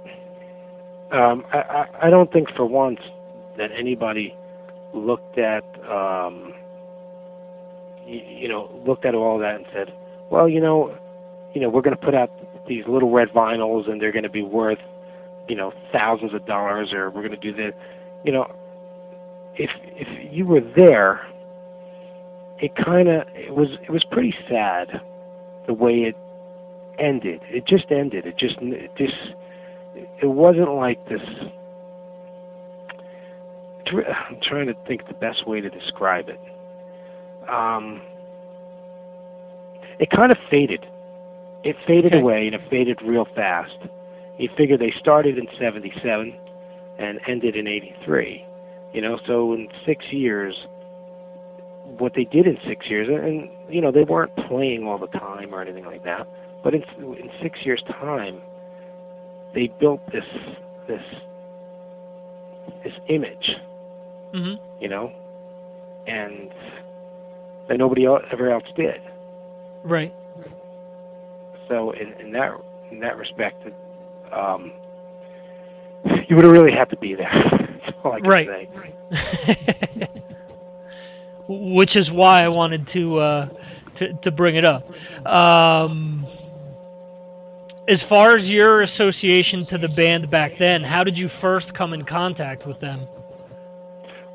I don't think for once that anybody looked at, looked at all that and said, well, we're going to put out these little red vinyls and they're going to be worth, thousands of dollars, or we're going to do this. If you were there, it was pretty sad the way it ended. It just ended. It wasn't like this. I'm trying to think the best way to describe it. It kind of faded. It faded away, and it faded real fast. You figure they started in 77 and ended in 83. So in 6 years, what they did in 6 years, and they weren't playing all the time or anything like that, but in 6 years' time, they built this image, and that nobody ever else did. Right. So in that respect, you would have really had to be there. That's all I can say. Right. Which is why I wanted to bring it up. As far as your association to the band back then, how did you first come in contact with them?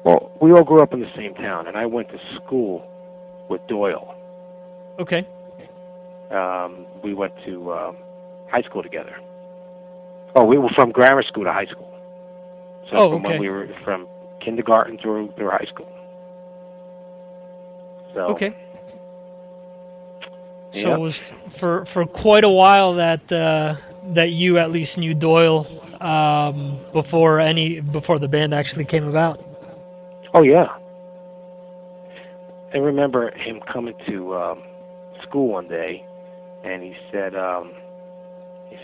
Well, we all grew up in the same town, and I went to school with Doyle. Okay. We went to high school together. Oh, we were from grammar school to high school. So when we were from kindergarten through high school. So, So it was for quite a while that you at least knew Doyle before the band actually came about. Oh yeah. I remember him coming to school one day, and he said,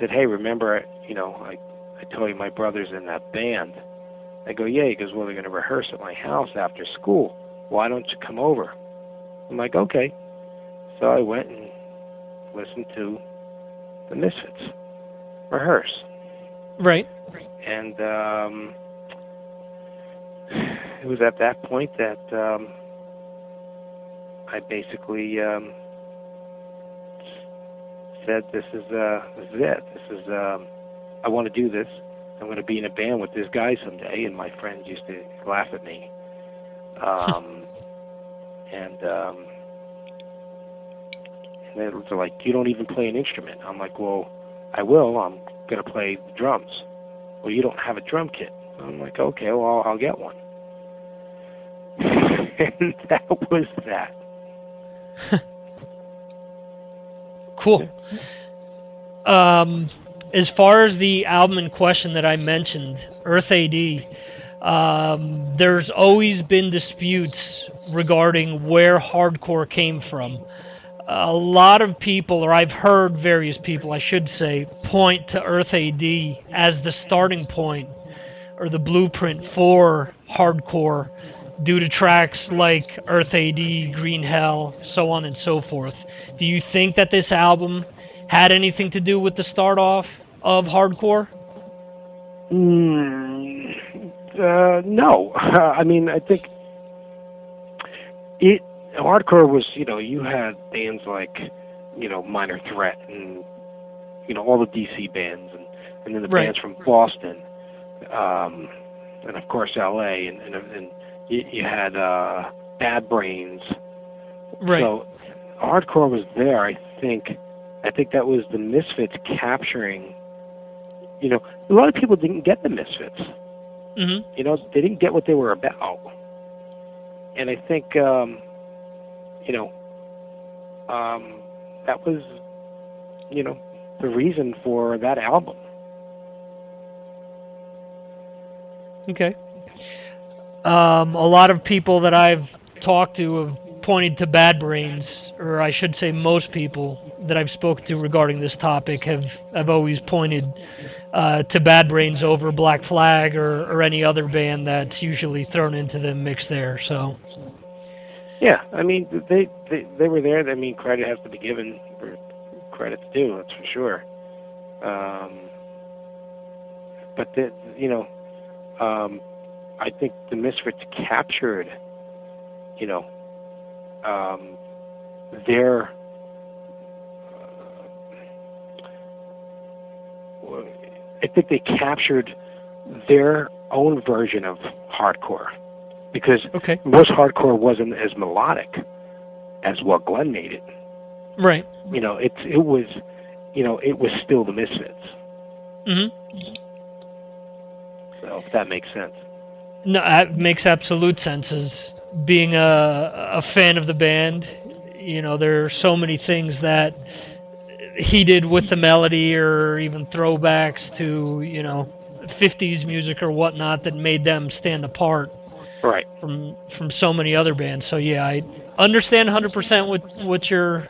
"Hey, remember, I told you my brother's in that band." I go, "Yeah." He goes, "Well, they're going to rehearse at my house after school. Why don't you come over?" I'm like, okay. So I went and listened to the Misfits rehearse. Right. And it was at that point that I basically said, "This is it. This is I want to do this. I'm going to be in a band with this guy someday." And my friends used to laugh at me. And they're like, "You don't even play an instrument." I'm like, "Well, I will. I'm going to play the drums." "Well, you don't have a drum kit." I'm like, "Okay, well, I'll get one." And that was that. Cool. As far as the album in question that I mentioned, Earth A.D., there's always been disputes regarding where hardcore came from. A lot of people, or I've heard various people, I should say, point to Earth A.D. as the starting point or the blueprint for hardcore due to tracks like Earth A.D., Green Hell, so on and so forth. Do you think that this album had anything to do with the start off of hardcore? No. I mean, I think hardcore was, you had bands like, Minor Threat and, all the DC bands and then the bands from Boston, and of course LA, and you had Bad Brains. Right. So hardcore was there, I think. I think that was the Misfits capturing, a lot of people didn't get the Misfits. Mm-hmm. They didn't get what they were about. And I think, that was, the reason for that album. Okay. A lot of people that I've talked to have pointed to Bad Brains, or I should say most people that I've spoken to regarding this topic have always pointed to Bad Brains over Black Flag or any other band that's usually thrown into the mix there. So Yeah, I mean, they were there. I mean, credit has to be given where credit's due, that's for sure. But, I think the Misfits captured, their... I think they captured their own version of hardcore, because most hardcore wasn't as melodic as what Glenn made it. Right. You know, it was still the Misfits. Mm-hmm. So if that makes sense. No, that makes absolute sense. As being a fan of the band, there are so many things that he did with the melody, or even throwbacks to 50s music or whatnot, that made them stand apart from so many other bands. So yeah, I understand 100% what you're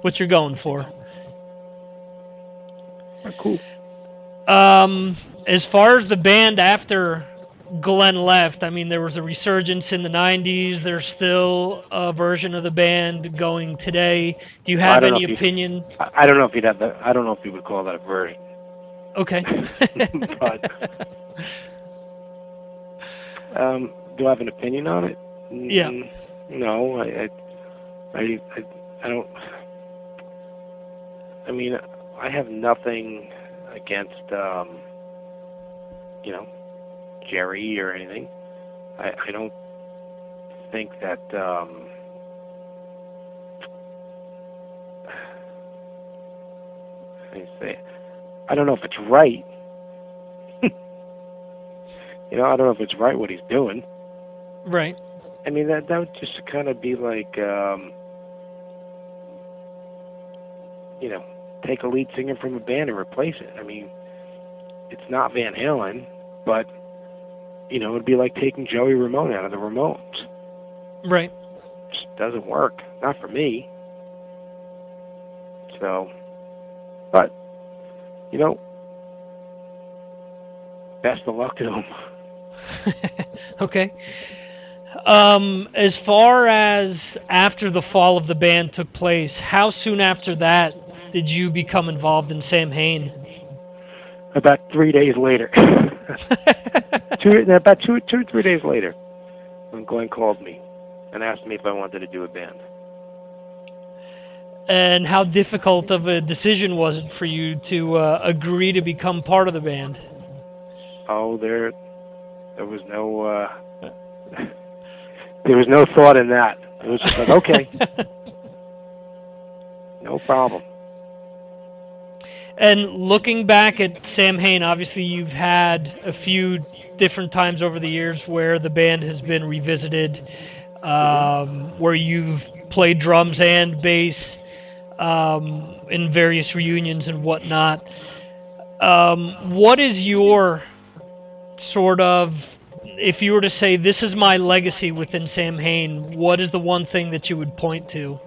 what you're going for. Cool. As far as the band after Glenn left, I mean, there was a resurgence in the 90s. There's still a version of the band going today. Do you have any opinion? I don't know if you'd have that. I don't know if you would call that a version. Okay. But, do I have an opinion on it? Yeah. No, I don't. I mean, I have nothing against, Jerry or anything. I don't think that I don't know if it's right. I don't know if it's right what he's doing. Right. I mean, that would just kind of be like, take a lead singer from a band and replace it. I mean, it's not Van Halen, but it'd be like taking Joey Ramone out of the Ramones. Right. Just doesn't work. Not for me. So, but, best of luck to them. Okay. As far as after the fall of the band took place, how soon after that did you become involved in Samhain? About 3 days later. About 3 days later, when Glenn called me and asked me if I wanted to do a band. And how difficult of a decision was it for you to agree to become part of the band? Oh, there was no there was no thought in that. It was just like, okay, no problem. And looking back at Samhain, obviously you've had a few different times over the years where the band has been revisited, where you've played drums and bass in various reunions and whatnot. What is your sort of, if you were to say, this is my legacy within Samhain, what is the one thing that you would point to?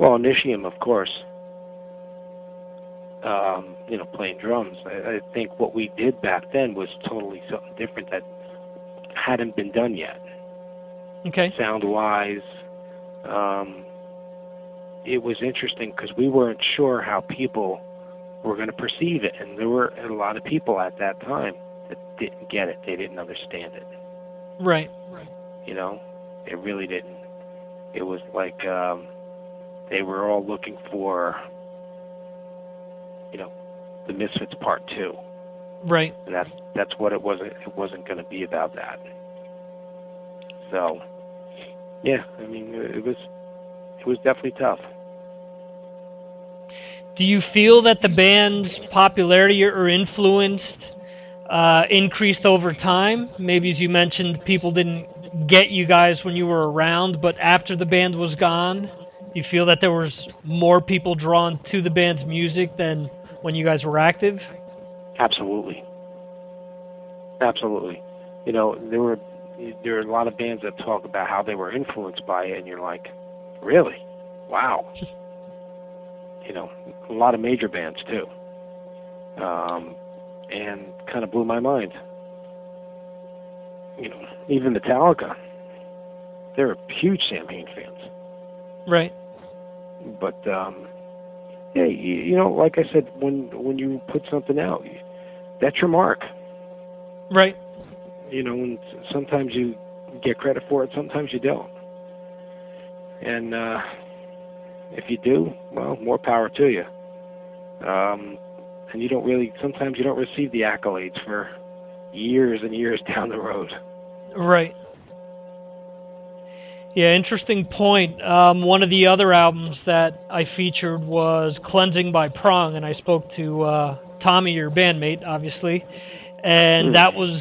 Well, Initium, of course. Playing drums. I think what we did back then was totally something different that hadn't been done yet. Okay. Sound-wise, it was interesting because we weren't sure how people were going to perceive it, and there were a lot of people at that time that didn't get it. They didn't understand it. Right. They really didn't. It was like they were all looking for the Misfits Part 2. Right. And that's what it wasn't. It wasn't going to be about that. So, yeah, I mean, it was definitely tough. Do you feel that the band's popularity or influence increased over time? Maybe, as you mentioned, people didn't get you guys when you were around, but after the band was gone, do you feel that there was more people drawn to the band's music than when you guys were active? Absolutely. Absolutely. There are a lot of bands that talk about how they were influenced by it, and you're like, really? Wow. A lot of major bands, too. And kind of blew my mind. Even Metallica. they're huge Samhain fans. Right. But, yeah, you know, like I said, when you put something out, that's your mark. Right. You know, and sometimes you get credit for it, sometimes you don't. And if you do, well, more power to you. And you don't really, sometimes you don't receive the accolades for years and years down the road. Right. Yeah, interesting point. One of the other albums that I featured was Cleansing by Prong, and I spoke to Tommy, your bandmate, obviously, and that was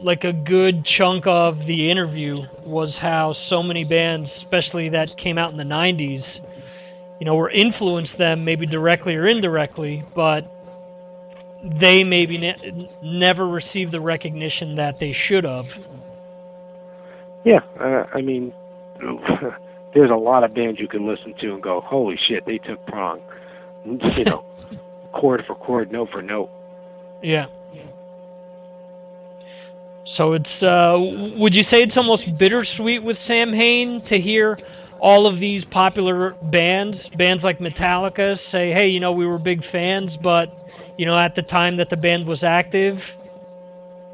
like a good chunk of the interview was how so many bands, especially that came out in the 90s, you know, were influenced them maybe directly or indirectly, but they maybe never received the recognition that they should have. Yeah, I mean, there's a lot of bands you can listen to and go, holy shit, they took Prong, you know, chord for chord, note for note. Yeah. So it's, would you say it's almost bittersweet with Samhain to hear all of these popular bands like Metallica say, hey, you know, we were big fans, but, you know, at the time that the band was active,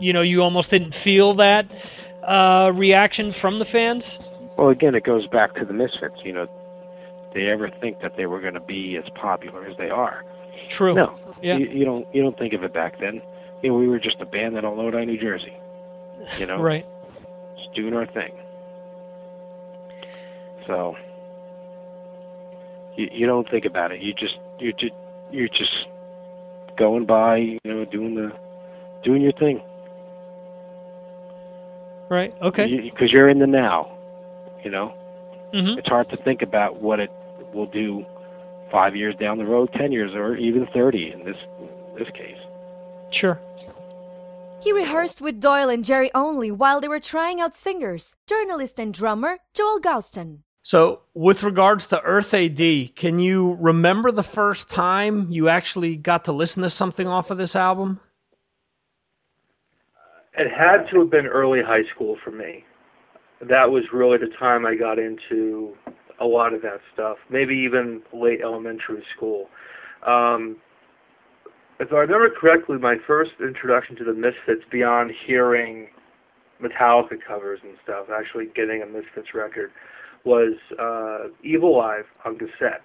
you know, you almost didn't feel that reaction from the fans? Well, again, it goes back to the Misfits. You know, did they ever think that they were going to be as popular as they are? True. No, yeah. you don't think of it back then. You know, we were just a band that on Lodi, New Jersey. You know, right? Just doing our thing. So you don't think about it. You're just going by. You know, doing your thing. Right. Okay. Because you're in the now, you know. Mm-hmm. It's hard to think about what it will do 5 years down the road, 10 years, or even 30 in this case. Sure. He rehearsed with Doyle and Jerry Only while they were trying out singers, journalist and drummer Joel Gostin. So, with regards to Earth A.D., can you remember the first time you actually got to listen to something off of this album? It had to have been early high school for me. That was really the time I got into a lot of that stuff, maybe even late elementary school. If I remember correctly, my first introduction to the Misfits, beyond hearing Metallica covers and stuff, actually getting a Misfits record, was Evil Live on cassette.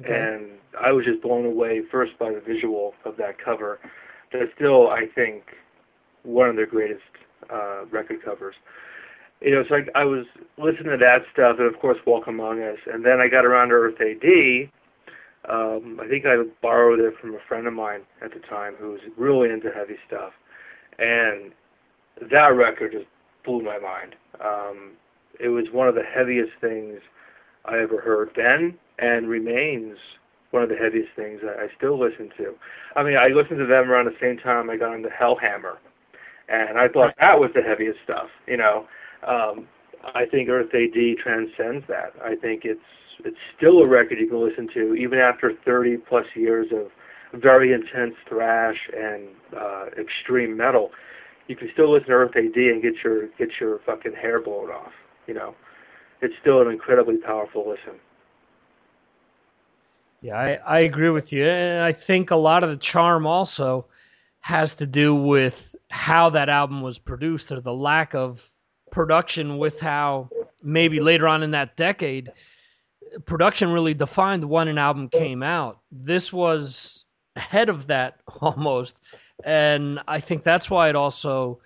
Okay. And I was just blown away first by the visual of that cover. That's still, I think, one of their greatest record covers. You know, so I was listening to that stuff, and of course, Walk Among Us. And then I got around to Earth A.D. I think I borrowed it from a friend of mine at the time who was really into heavy stuff. And that record just blew my mind. It was one of the heaviest things I ever heard then, and remains one of the heaviest things I still listen to. I mean, I listened to them around the same time I got into Hellhammer. And I thought that was the heaviest stuff, you know. I think Earth A.D. transcends that. I think it's still a record you can listen to, even after 30-plus years of very intense thrash and extreme metal. You can still listen to Earth A.D. and get your fucking hair blown off, you know. It's still an incredibly powerful listen. Yeah, I agree with you. And I think a lot of the charm also has to do with how that album was produced, or the lack of production, with how maybe later on in that decade, production really defined when an album came out. This was ahead of that almost. And I think that's why it also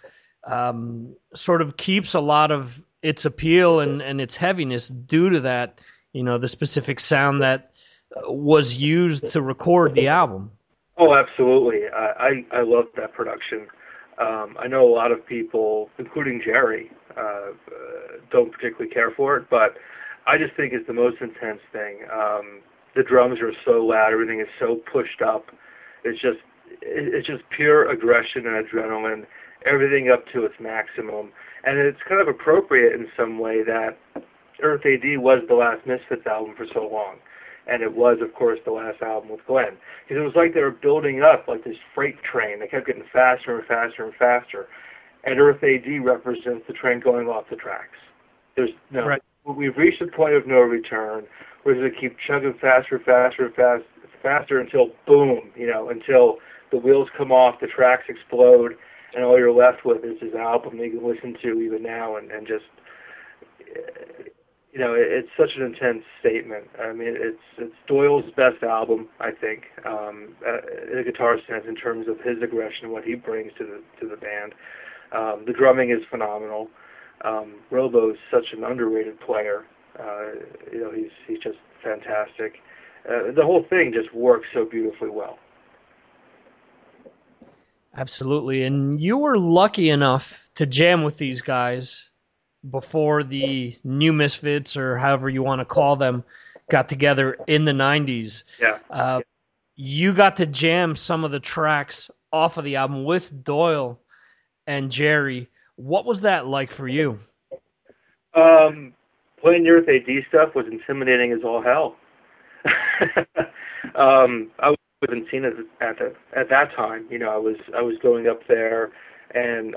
sort of keeps a lot of its appeal and its heaviness due to that, you know, the specific sound that was used to record the album. Oh, absolutely. I love that production. I know a lot of people, including Jerry, don't particularly care for it, but I just think it's the most intense thing. The drums are so loud, everything is so pushed up. It's just pure aggression and adrenaline, everything up to its maximum. And it's kind of appropriate in some way that Earth A.D. was the last Misfits album for so long. And it was, of course, the last album with Glenn. Because it was like they were building up like this freight train. They kept getting faster and faster and faster. And Earth A.D. represents the train going off the tracks. There's no. Right. We've reached a point of no return. We're just going to keep chugging faster until boom, until the wheels come off, the tracks explode, and all you're left with is this album that you can listen to even now and just, it's such an intense statement. I mean, it's Doyle's best album, I think, in a guitar sense, in terms of his aggression, what he brings to the band. The drumming is phenomenal. Robo is such an underrated player. He's just fantastic. The whole thing just works so beautifully well. Absolutely. And you were lucky enough to jam with these guys before the new Misfits, or however you want to call them, got together in the 90s. Yeah. You got to jam some of the tracks off of the album with Doyle and Jerry. What was that like for you? Playing the Earth A.D. stuff was intimidating as all hell. I was 17 at that time. I was going up there and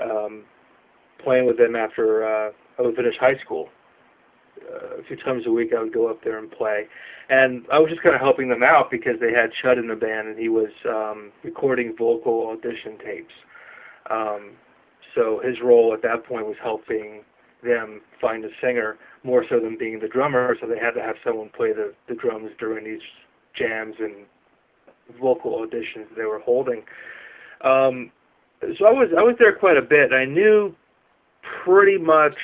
playing with them after I would finish high school. A few times a week I would go up there and play. And I was just kind of helping them out because they had Chud in the band and he was recording vocal audition tapes. So his role at that point was helping them find a singer more so than being the drummer, so they had to have someone play the drums during these jams and vocal auditions they were holding. So I was there quite a bit. I knew pretty much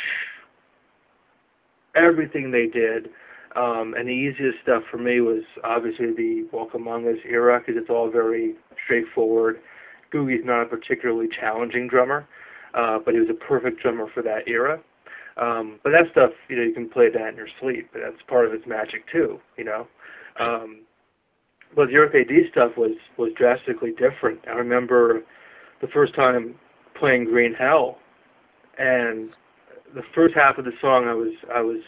everything they did, and the easiest stuff for me was obviously the Walk Among Us era because it's all very straightforward. Googie's not a particularly challenging drummer, but he was a perfect drummer for that era. But that stuff, you can play that in your sleep, but that's part of its magic too, But the Earth A.D. stuff was drastically different. I remember the first time playing Green Hell, and the first half of the song I was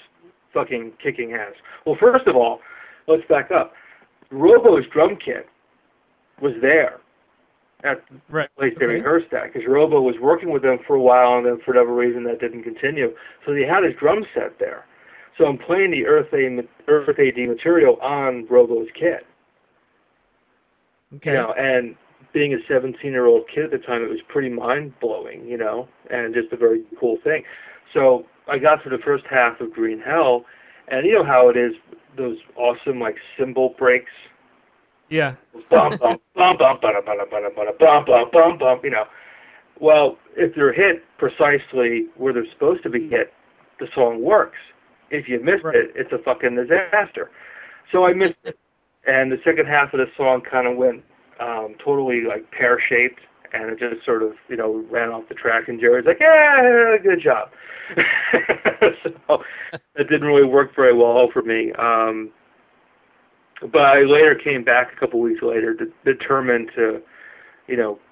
fucking kicking ass. Well, first of all, let's back up. Robo's drum kit was there at the place they rehearsed at, because Robo was working with them for a while, and then for whatever reason that didn't continue. So they had his drum set there. So I'm playing the Earth A.D. material on Robo's kit. Okay. And being a 17-year-old kid at the time, it was pretty mind-blowing, and just a very cool thing. So I got through the first half of Green Hell, and you know how it is, those awesome, cymbal breaks. Yeah. Bum, bum, bum, bum, bada, bada, bada, bada, bum, bum, bum, bum, Well, if they're hit precisely where they're supposed to be hit, the song works. If you miss it, it's a fucking disaster. So I missed it. And the second half of the song kind of went totally pear-shaped, and it just sort of ran off the track. And Jerry's like, "Yeah, good job." So it didn't really work very well for me. But I later came back a couple weeks later, determined to,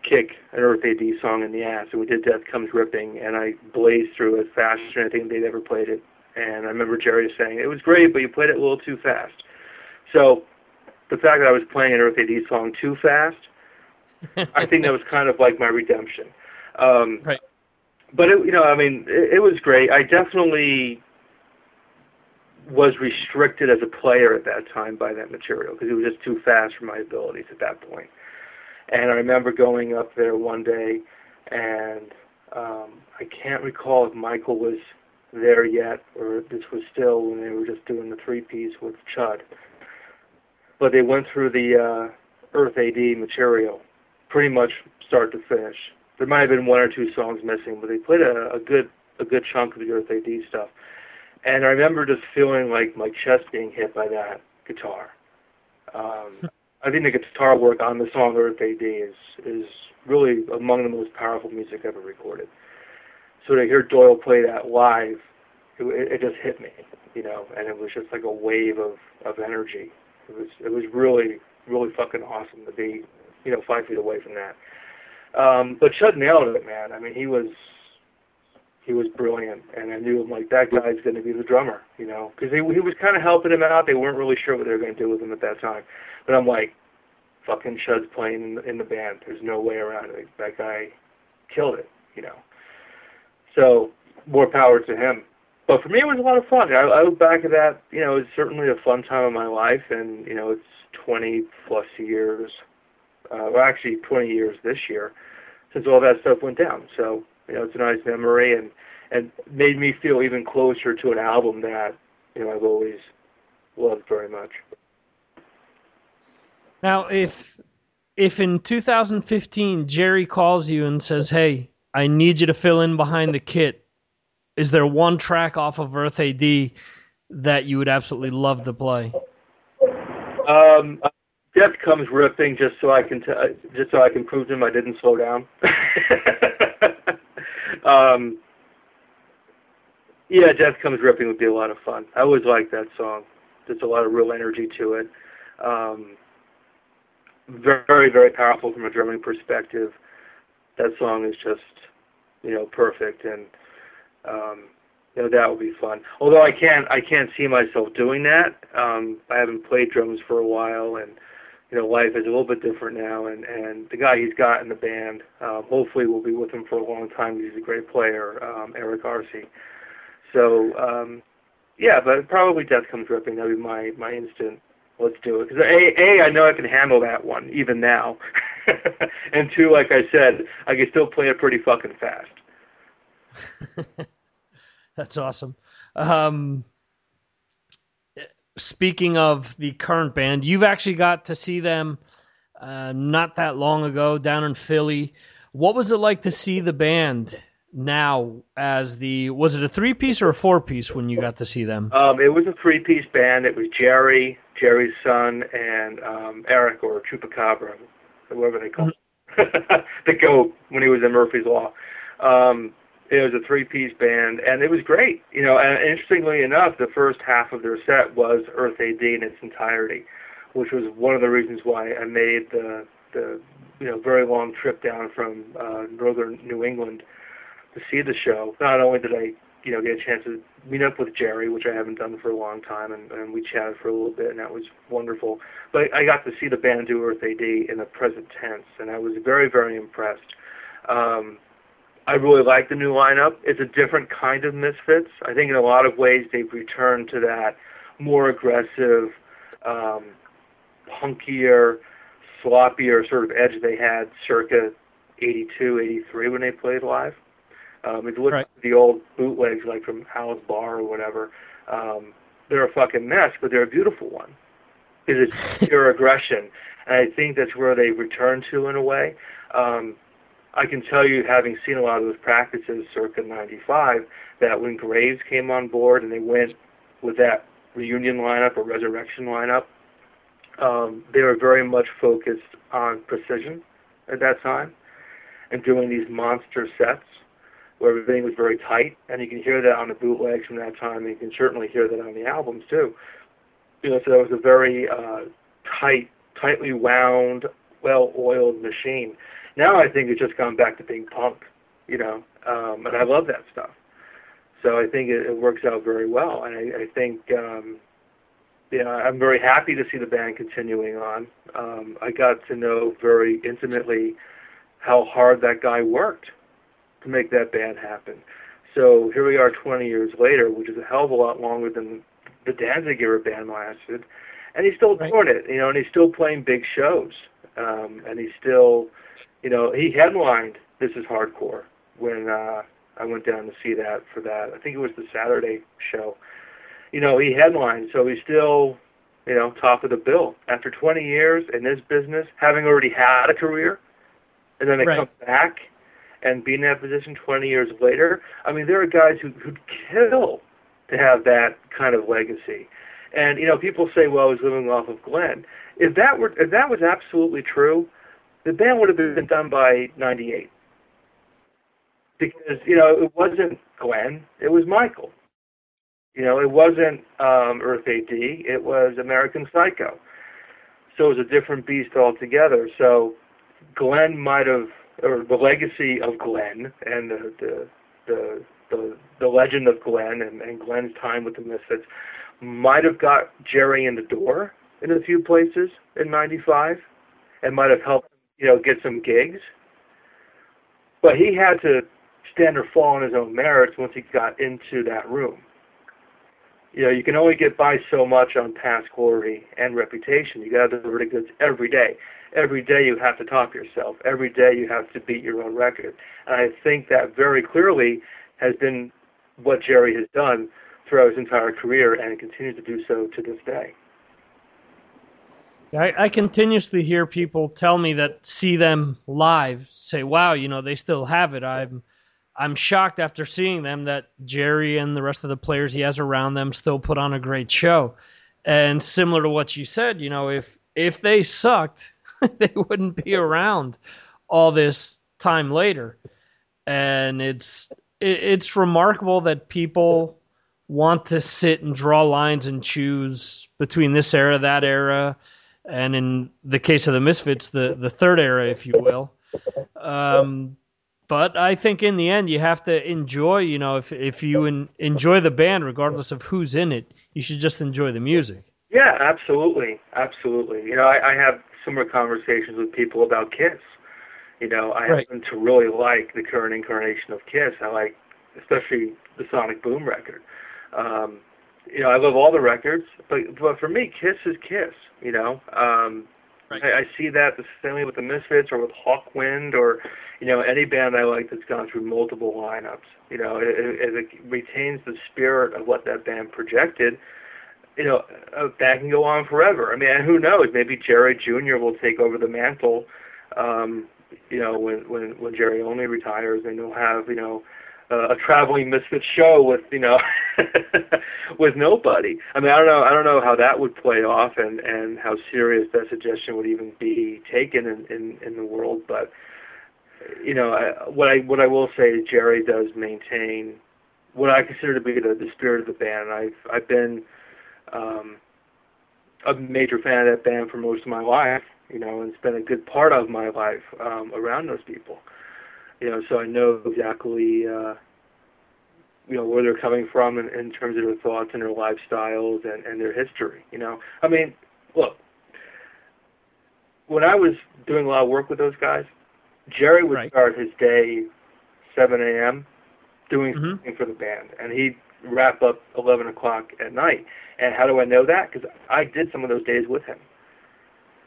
kick an Earth A.D. song in the ass. And we did Death Comes Ripping, and I blazed through it faster than I think they'd ever played it. And I remember Jerry saying, "It was great, but you played it a little too fast." So the fact that I was playing an Earth A.D. song too fast, I think that was kind of my redemption. Right. But, it was great. I definitely was restricted as a player at that time by that material because it was just too fast for my abilities at that point. And I remember going up there one day, and I can't recall if Michael was there yet or if this was still when they were just doing the three-piece with Chud. But they went through the Earth A.D. material, pretty much start to finish. There might have been one or two songs missing, but they played a good chunk of the Earth A.D. stuff. And I remember just feeling like my chest being hit by that guitar. I think the guitar work on the song Earth A.D. is really among the most powerful music ever recorded. So to hear Doyle play that live, it just hit me, and it was just like a wave of energy. It was really, really fucking awesome to be, 5 feet away from that. But Chud nailed it, man. I mean, he was brilliant, and I knew him that guy's going to be the drummer, because he was kind of helping him out. They weren't really sure what they were going to do with him at that time. But I'm fucking Chud's playing in the band. There's no way around it. That guy killed it, So more power to him. But for me, it was a lot of fun. I look back at that, you know, it's certainly a fun time of my life, and, you know, it's 20-plus years, well, actually 20 years this year, since all that stuff went down. So, you know, it's a nice memory, and made me feel even closer to an album that, you know, I've always loved very much. Now, if in 2015 Jerry calls you and says, hey, I need you to fill in behind the kit, is there one track off of Earth A.D. that you would absolutely love to play? Death Comes Ripping, just so I can prove to him I didn't slow down. Yeah, Death Comes Ripping would be a lot of fun. I always like that song. There's a lot of real energy to it. Very, very powerful from a drumming perspective. That song is just, you know, perfect, and you know, that would be fun. Although I can't see myself doing that. I haven't played drums for a while, and you know, life is a little bit different now. And the guy he's got in the band, hopefully we'll be with him for a long time. He's a great player, Eric Arce. So yeah, but probably Death Comes Ripping. That'd be my instant. Let's do it. Because A, I know I can handle that one even now, and two, like I said, I can still play it pretty fucking fast. That's awesome. Speaking of the current band, you've actually got to see them not that long ago down in Philly. What was it like to see the band now as the... Was it a three-piece or a four-piece when you got to see them? It was a three-piece band. It was Jerry's son, and Eric, or Chupacabra, whoever they call him. The goat, when he was in Murphy's Law. It was a three-piece band, and it was great. You know, and interestingly enough, the first half of their set was Earth A.D. in its entirety, which was one of the reasons why I made the you know, very long trip down from northern New England to see the show. Not only did I, you know, get a chance to meet up with Jerry, which I haven't done for a long time, and we chatted for a little bit, and that was wonderful. But I got to see the band do Earth A.D. in the present tense, and I was very, very impressed. I really like the new lineup. It's a different kind of Misfits. I think in a lot of ways they've returned to that more aggressive, punkier, sloppier sort of edge they had circa 82, 83 when they played live. If you look at the old bootlegs like from Hal's Bar or whatever, they're a fucking mess, but they're a beautiful one. Because it's pure aggression. And I think that's where they've returned to in a way. I can tell you, having seen a lot of those practices circa 95, that when Graves came on board and they went with that reunion lineup or resurrection lineup, they were very much focused on precision at that time and doing these monster sets where everything was very tight, and you can hear that on the bootlegs from that time, and you can certainly hear that on the albums too. You know, so that was a very tightly wound, well-oiled machine. Now I think it's just gone back to being punk, you know, and I love that stuff. So I think it works out very well, and I think, you know, I'm very happy to see the band continuing on. I got to know very intimately how hard that guy worked to make that band happen. So here we are 20 years later, which is a hell of a lot longer than the Danzig era band lasted, and he's still doing it, you know, and he's still playing big shows, and he's still... You know, he headlined This Is Hardcore when I went down to see that for that. I think it was the Saturday show. You know, he headlined, so he's still, you know, top of the bill. After 20 years in this business, having already had a career, and then they come back and be in that position 20 years later. I mean, there are guys who'd kill to have that kind of legacy. And, you know, people say, well, he's living off of Glenn. If that was absolutely true, the band would have been done by 98. Because, you know, it wasn't Glenn, it was Michael. You know, it wasn't Earth A.D., it was American Psycho. So it was a different beast altogether. So Glenn might have, or the legacy of Glenn and the legend of Glenn and Glenn's time with the Misfits might have got Jerry in the door in a few places in 95 and might have helped, you know, get some gigs. But he had to stand or fall on his own merits once he got into that room. you know, you can only get by so much on past glory and reputation. You got to deliver the goods every day. Every day you have to top yourself. Every day you have to beat your own record. And I think that very clearly has been what Jerry has done throughout his entire career and continues to do so to this day. I continuously hear people tell me that see them live, say, wow, you know, they still have it. I'm shocked after seeing them that Jerry and the rest of the players he has around them still put on a great show. And similar to what you said, you know, if they sucked, they wouldn't be around all this time later. And it's remarkable that people want to sit and draw lines and choose between this era, that era, and in the case of the Misfits, the third era, if you will. But I think in the end, you have to enjoy, you know, if you enjoy the band, regardless of who's in it, you should just enjoy the music. Yeah, absolutely. Absolutely. You know, I have similar conversations with people about Kiss. You know, I happen to really like the current incarnation of Kiss. I like, especially the Sonic Boom record. You know, I love all the records, but for me, Kiss is Kiss, you know. I see that the same way with the Misfits or with Hawkwind or, you know, any band I like that's gone through multiple lineups. You know, it retains the spirit of what that band projected. You know, that can go on forever. I mean, who knows? Maybe Jerry Jr. will take over the mantle, you know, when Jerry Only retires, and he'll have, you know, a traveling Misfits show with, you know, with nobody. I mean, I don't know how that would play off and how serious that suggestion would even be taken in the world. But, you know, what I will say is Jerry does maintain what I consider to be the spirit of the band. I've been a major fan of that band for most of my life, you know, and spent a good part of my life around those people. You know, so I know exactly, you know, where they're coming from in terms of their thoughts and their lifestyles and their history, you know. I mean, look, when I was doing a lot of work with those guys, Jerry would start his day 7 a.m. doing something for the band, and he'd wrap up 11 o'clock at night. And how do I know that? Because I did some of those days with him.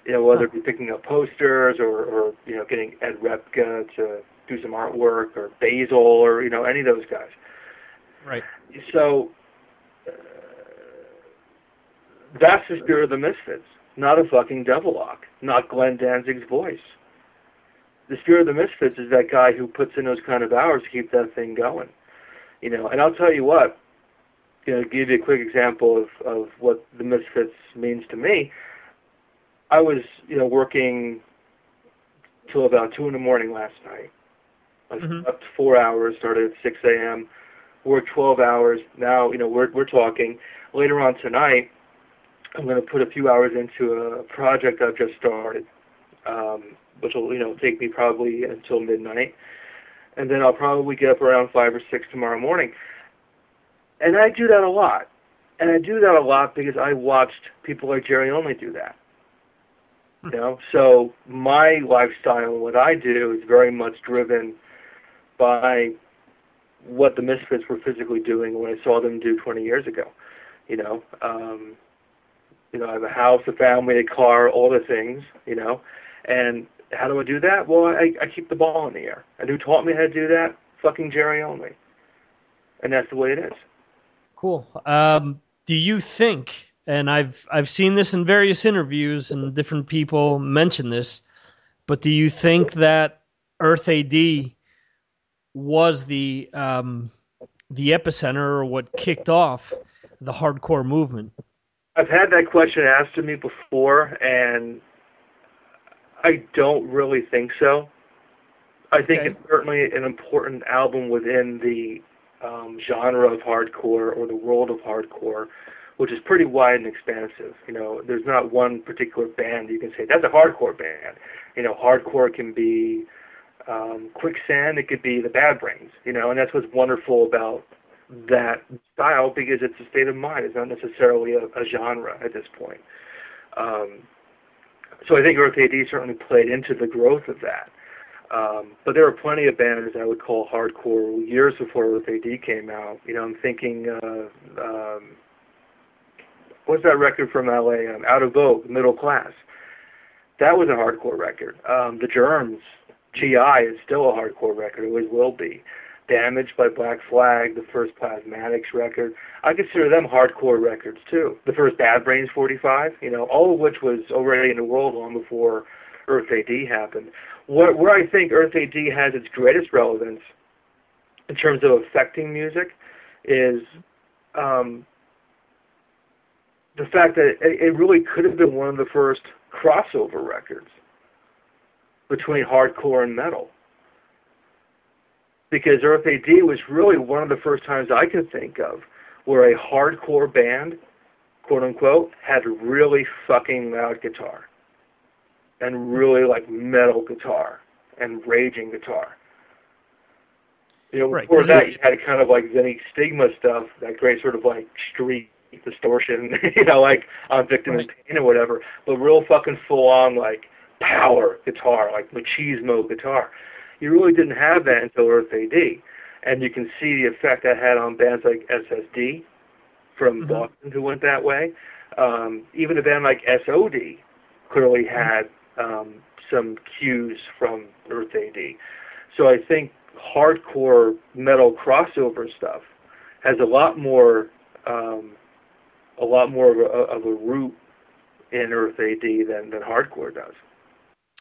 You know, whether it be picking up posters or you know, getting Ed Repka to do some artwork, or Basil, or, you know, any of those guys. Right. So that's the spirit of the Misfits, not a fucking Devilock, not Glenn Danzig's voice. The spirit of the Misfits is that guy who puts in those kind of hours to keep that thing going. You know, and I'll tell you what, you know, give you a quick example of what the Misfits means to me. I was, you know, working till about 2 in the morning last night. I slept 4 hours, started at 6 a.m., worked 12 hours. Now, you know, we're talking. Later on tonight, I'm going to put a few hours into a project I've just started, which will, you know, take me probably until midnight. And then I'll probably get up around 5 or 6 tomorrow morning. And I do that a lot. And I do that a lot because I watched people like Jerry Only do that. You know, so my lifestyle, what I do, is very much driven by what the Misfits were physically doing when I saw them do 20 years ago. You know, I have a house, a family, a car, all the things. You know, and how do I do that? Well, I keep the ball in the air. And who taught me how to do that? Fucking Jerry Only. And that's the way it is. Cool. Do you think? And I've seen this in various interviews and different people mention this, but do you think that Earth A.D. was the epicenter or what kicked off the hardcore movement? I've had that question asked to me before, and I don't really think so. I think it's certainly an important album within the genre of hardcore or the world of hardcore, which is pretty wide and expansive. You know, there's not one particular band you can say, that's a hardcore band. You know, hardcore can be Quicksand, it could be the Bad Brains, you know, and that's what's wonderful about that style, because it's a state of mind. It's not necessarily a genre at this point. So I think Earth A.D. certainly played into the growth of that. But there were plenty of bands I would call hardcore years before Earth A.D. came out. You know, I'm thinking what's that record from LA? Out of Vogue, Middle Class. That was a hardcore record. The Germs, GI, is still a hardcore record. It always will be. Damaged by Black Flag, the first Plasmatics record. I consider them hardcore records, too. The first Bad Brains 45, you know, all of which was already in the world long before Earth A.D. happened. Where I think Earth A.D. has its greatest relevance in terms of affecting music is the fact that it really could have been one of the first crossover records between hardcore and metal. Because Earth A.D. was really one of the first times I can think of where a hardcore band, quote-unquote, had really fucking loud guitar. And really, like, metal guitar and raging guitar. You know, right, before that, you had kind of, like, any stigma stuff, that great sort of, like, street distortion, you know, like, on Victim of Pain or whatever, but real fucking full-on, like, power guitar, like, machismo guitar. You really didn't have that until Earth A.D., and you can see the effect that had on bands like SSD from Boston who went that way. Even a band like SOD clearly had some cues from Earth A.D. So I think hardcore metal crossover stuff has a lot more of a root in Earth A.D. than hardcore does.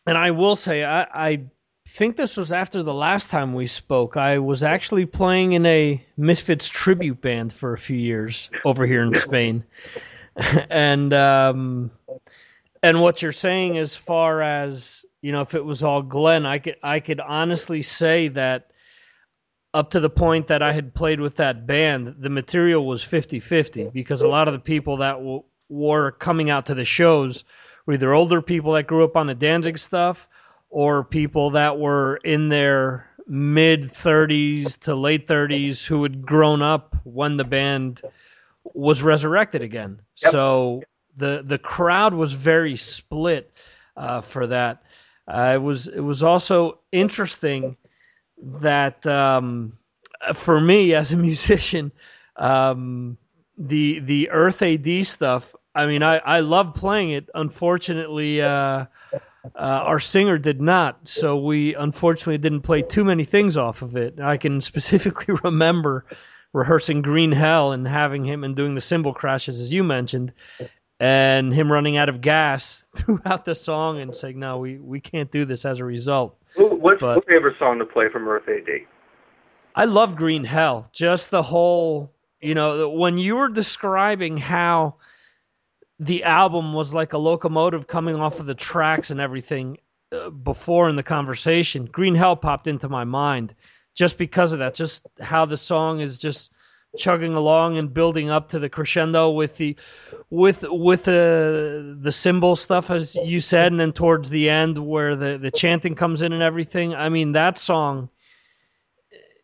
And I will say, I think this was after the last time we spoke. I was actually playing in a Misfits tribute band for a few years over here in Spain. And what you're saying as far as, you know, if it was all Glenn, I could honestly say that up to the point that I had played with that band, the material was 50-50 because a lot of the people that were coming out to the shows were either older people that grew up on the Danzig stuff or people that were in their mid-30s to late-30s who had grown up when the band was resurrected again. Yep. So the crowd was very split for that. It was also interesting that for me as a musician, the Earth AD stuff, I mean, I love playing it. Unfortunately, our singer did not, so we unfortunately didn't play too many things off of it. I can specifically remember rehearsing Green Hell and having him and doing the cymbal crashes, as you mentioned, and him running out of gas throughout the song and saying, no, we can't do this as a result. What's your favorite song to play from Earth A.D.? I love Green Hell. Just the whole, you know, when you were describing how the album was like a locomotive coming off of the tracks and everything before in the conversation, Green Hell popped into my mind just because of that, just how the song is just chugging along and building up to the crescendo with the cymbal stuff, as you said, and then towards the end where the chanting comes in and everything. I mean, that song,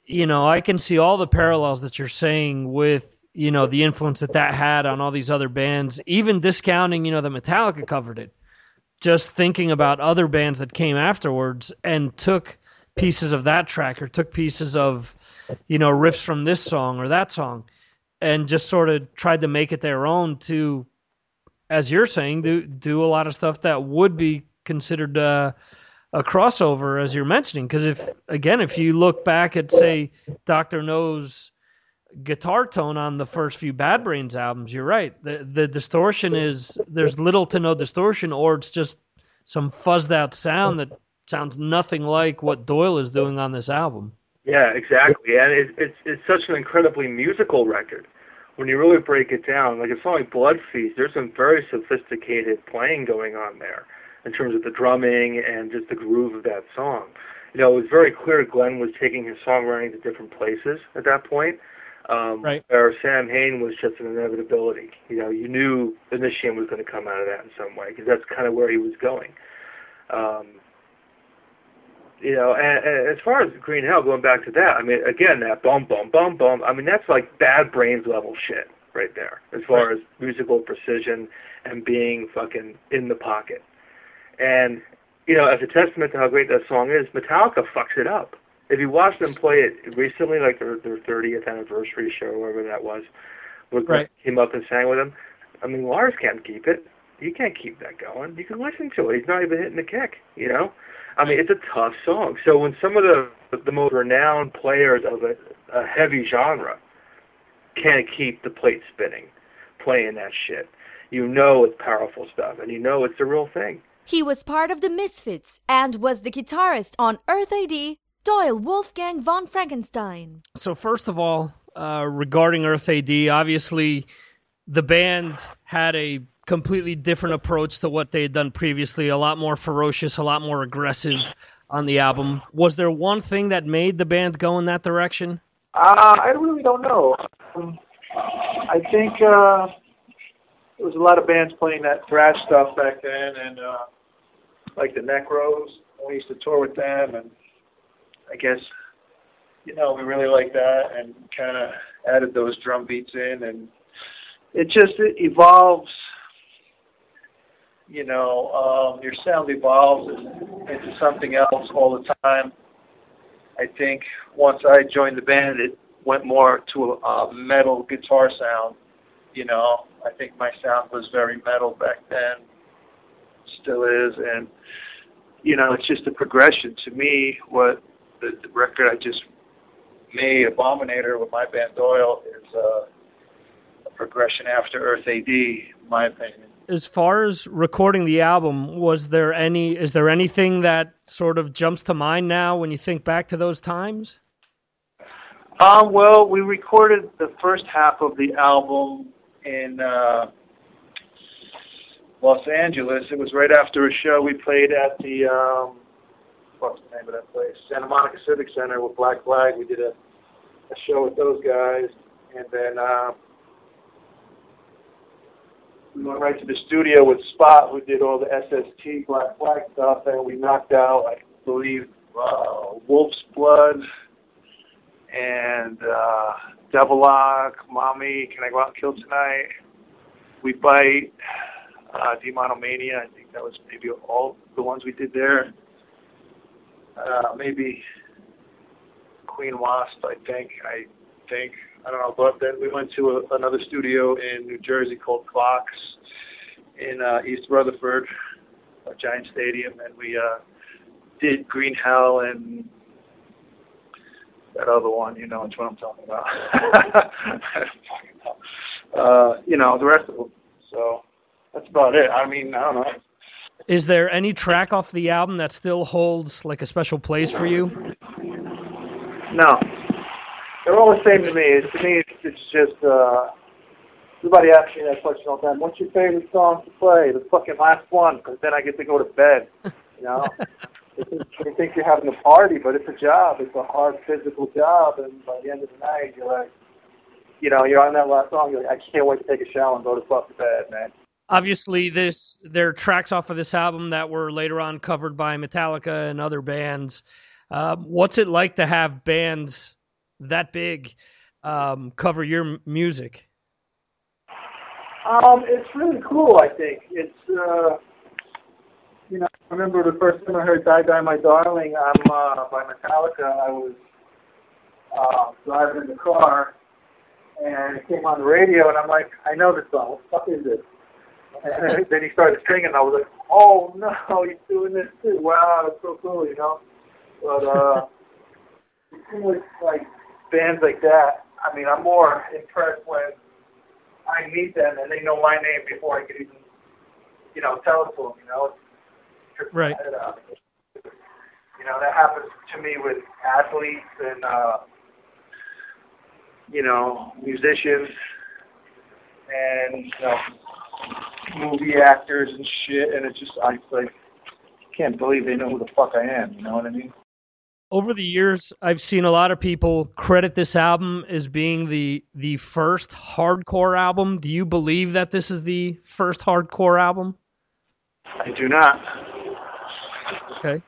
you know, I can see all the parallels that you're saying with, you know, the influence that had on all these other bands, even discounting, you know, that Metallica covered it, just thinking about other bands that came afterwards and took pieces of that track or took pieces of, you know, riffs from this song or that song and just sort of tried to make it their own to, as you're saying, do a lot of stuff that would be considered a crossover, as you're mentioning. Because if you look back at, say, Dr. No's guitar tone on the first few Bad Brains albums, you're right. The distortion is, there's little to no distortion, or it's just some fuzzed out sound that sounds nothing like what Doyle is doing on this album. Yeah, exactly. And it's such an incredibly musical record. When you really break it down, like a song like Blood Feast, there's some very sophisticated playing going on there in terms of the drumming and just the groove of that song. You know, it was very clear Glenn was taking his songwriting to different places at that point. Right. Where Samhain was just an inevitability. You know, you knew Initium was going to come out of that in some way because that's kind of where he was going. You know, and as far as Green Hell, going back to that, I mean, again, that bum, bum, bum, bum, I mean, that's like Bad Brains level shit right there as far as musical precision and being fucking in the pocket. And, you know, as a testament to how great that song is, Metallica fucks it up. If you watched them play it recently, like their 30th anniversary show, whatever that was, where Glenn came up and sang with them, I mean, Lars can't keep it. You can't keep that going. You can listen to it. He's not even hitting the kick, you know? I mean, it's a tough song. So when some of the most renowned players of a heavy genre can't keep the plate spinning, playing that shit, you know it's powerful stuff, and you know it's the real thing. He was part of the Misfits and was the guitarist on Earth A.D., Doyle Wolfgang von Frankenstein. So first of all, regarding Earth A.D., obviously the band had a completely different approach to what they had done previously, a lot more ferocious, a lot more aggressive on the album. Was there one thing that made the band go in that direction? I really don't know. I think there was a lot of bands playing that thrash stuff back then, and like the Necros, we used to tour with them, and I guess, you know, we really liked that and kind of added those drum beats in, and it evolves. You know, your sound evolves into something else all the time. I think once I joined the band, it went more to a metal guitar sound. You know, I think my sound was very metal back then, still is, and, you know, it's just a progression. To me, what the record I just made, Abominator, with my band Doyle, is a progression after Earth AD, in my opinion. As far as recording the album, is there anything that sort of jumps to mind now when you think back to those times? Well, we recorded the first half of the album in Los Angeles. It was right after a show we played at the, what's the name of that place? Santa Monica Civic Center with Black Flag. We did a show with those guys, and then we went right to the studio with Spot, who did all the SST Black Flag stuff, and we knocked out, I believe, Wolf's Blood and Devil Lock, Mommy, Can I Go Out and Kill Tonight? We Bite, Demonomania. I think that was maybe all the ones we did there. Maybe Queen Wasp, I think. I don't know, but then we went to another studio in New Jersey called Clocks in East Rutherford, a giant stadium, and we did Green Hell and that other one, you know, which one I'm talking about. I don't fucking know. You know, the rest of them. So that's about it. I mean, I don't know. Is there any track off the album that still holds, like, a special place for you? No. They're all the same to me. It's just, everybody asks me that question all the time. What's your favorite song to play? The fucking last one, because then I get to go to bed, you know? You think you're having a party, but it's a job. It's a hard physical job, and by the end of the night, you're like, you know, you're on that last song, you're like, I can't wait to take a shower and go to fucking bed, man. Obviously, there are tracks off of this album that were later on covered by Metallica and other bands. What's it like to have bands that big cover your music? It's really cool, I think. It's, you know, I remember the first time I heard Die, Die, My Darling by Metallica. I was driving in the car, and it came on the radio, and I'm like, I know this song. What the fuck is this? And then he started singing, and I was like, oh, no, he's doing this too. Wow, that's so cool, you know? But it seems like bands like that, I mean, I'm more impressed when I meet them and they know my name before I could even, you know, tell it to them, you know? Right. You know, that happens to me with athletes and, you know, musicians and, you know, movie actors and shit, and it's just, I like, can't believe they know who the fuck I am, you know what I mean? Over the years, I've seen a lot of people credit this album as being the first hardcore album. Do you believe that this is the first hardcore album? I do not. Okay.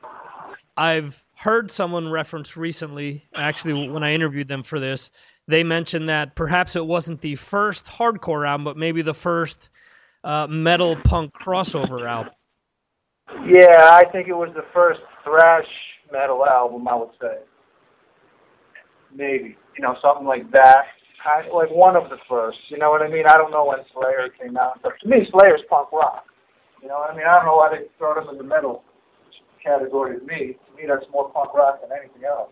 I've heard someone reference recently, actually when I interviewed them for this, they mentioned that perhaps it wasn't the first hardcore album, but maybe the first metal punk crossover album. Yeah, I think it was the first thrash metal album, I would say. Maybe. You know, something like that. kind, like one of the first. You know what I mean? I don't know when Slayer came out, but to me, Slayer's punk rock. You know what I mean? I don't know why they throw them in the metal category. To me, that's more punk rock than anything else.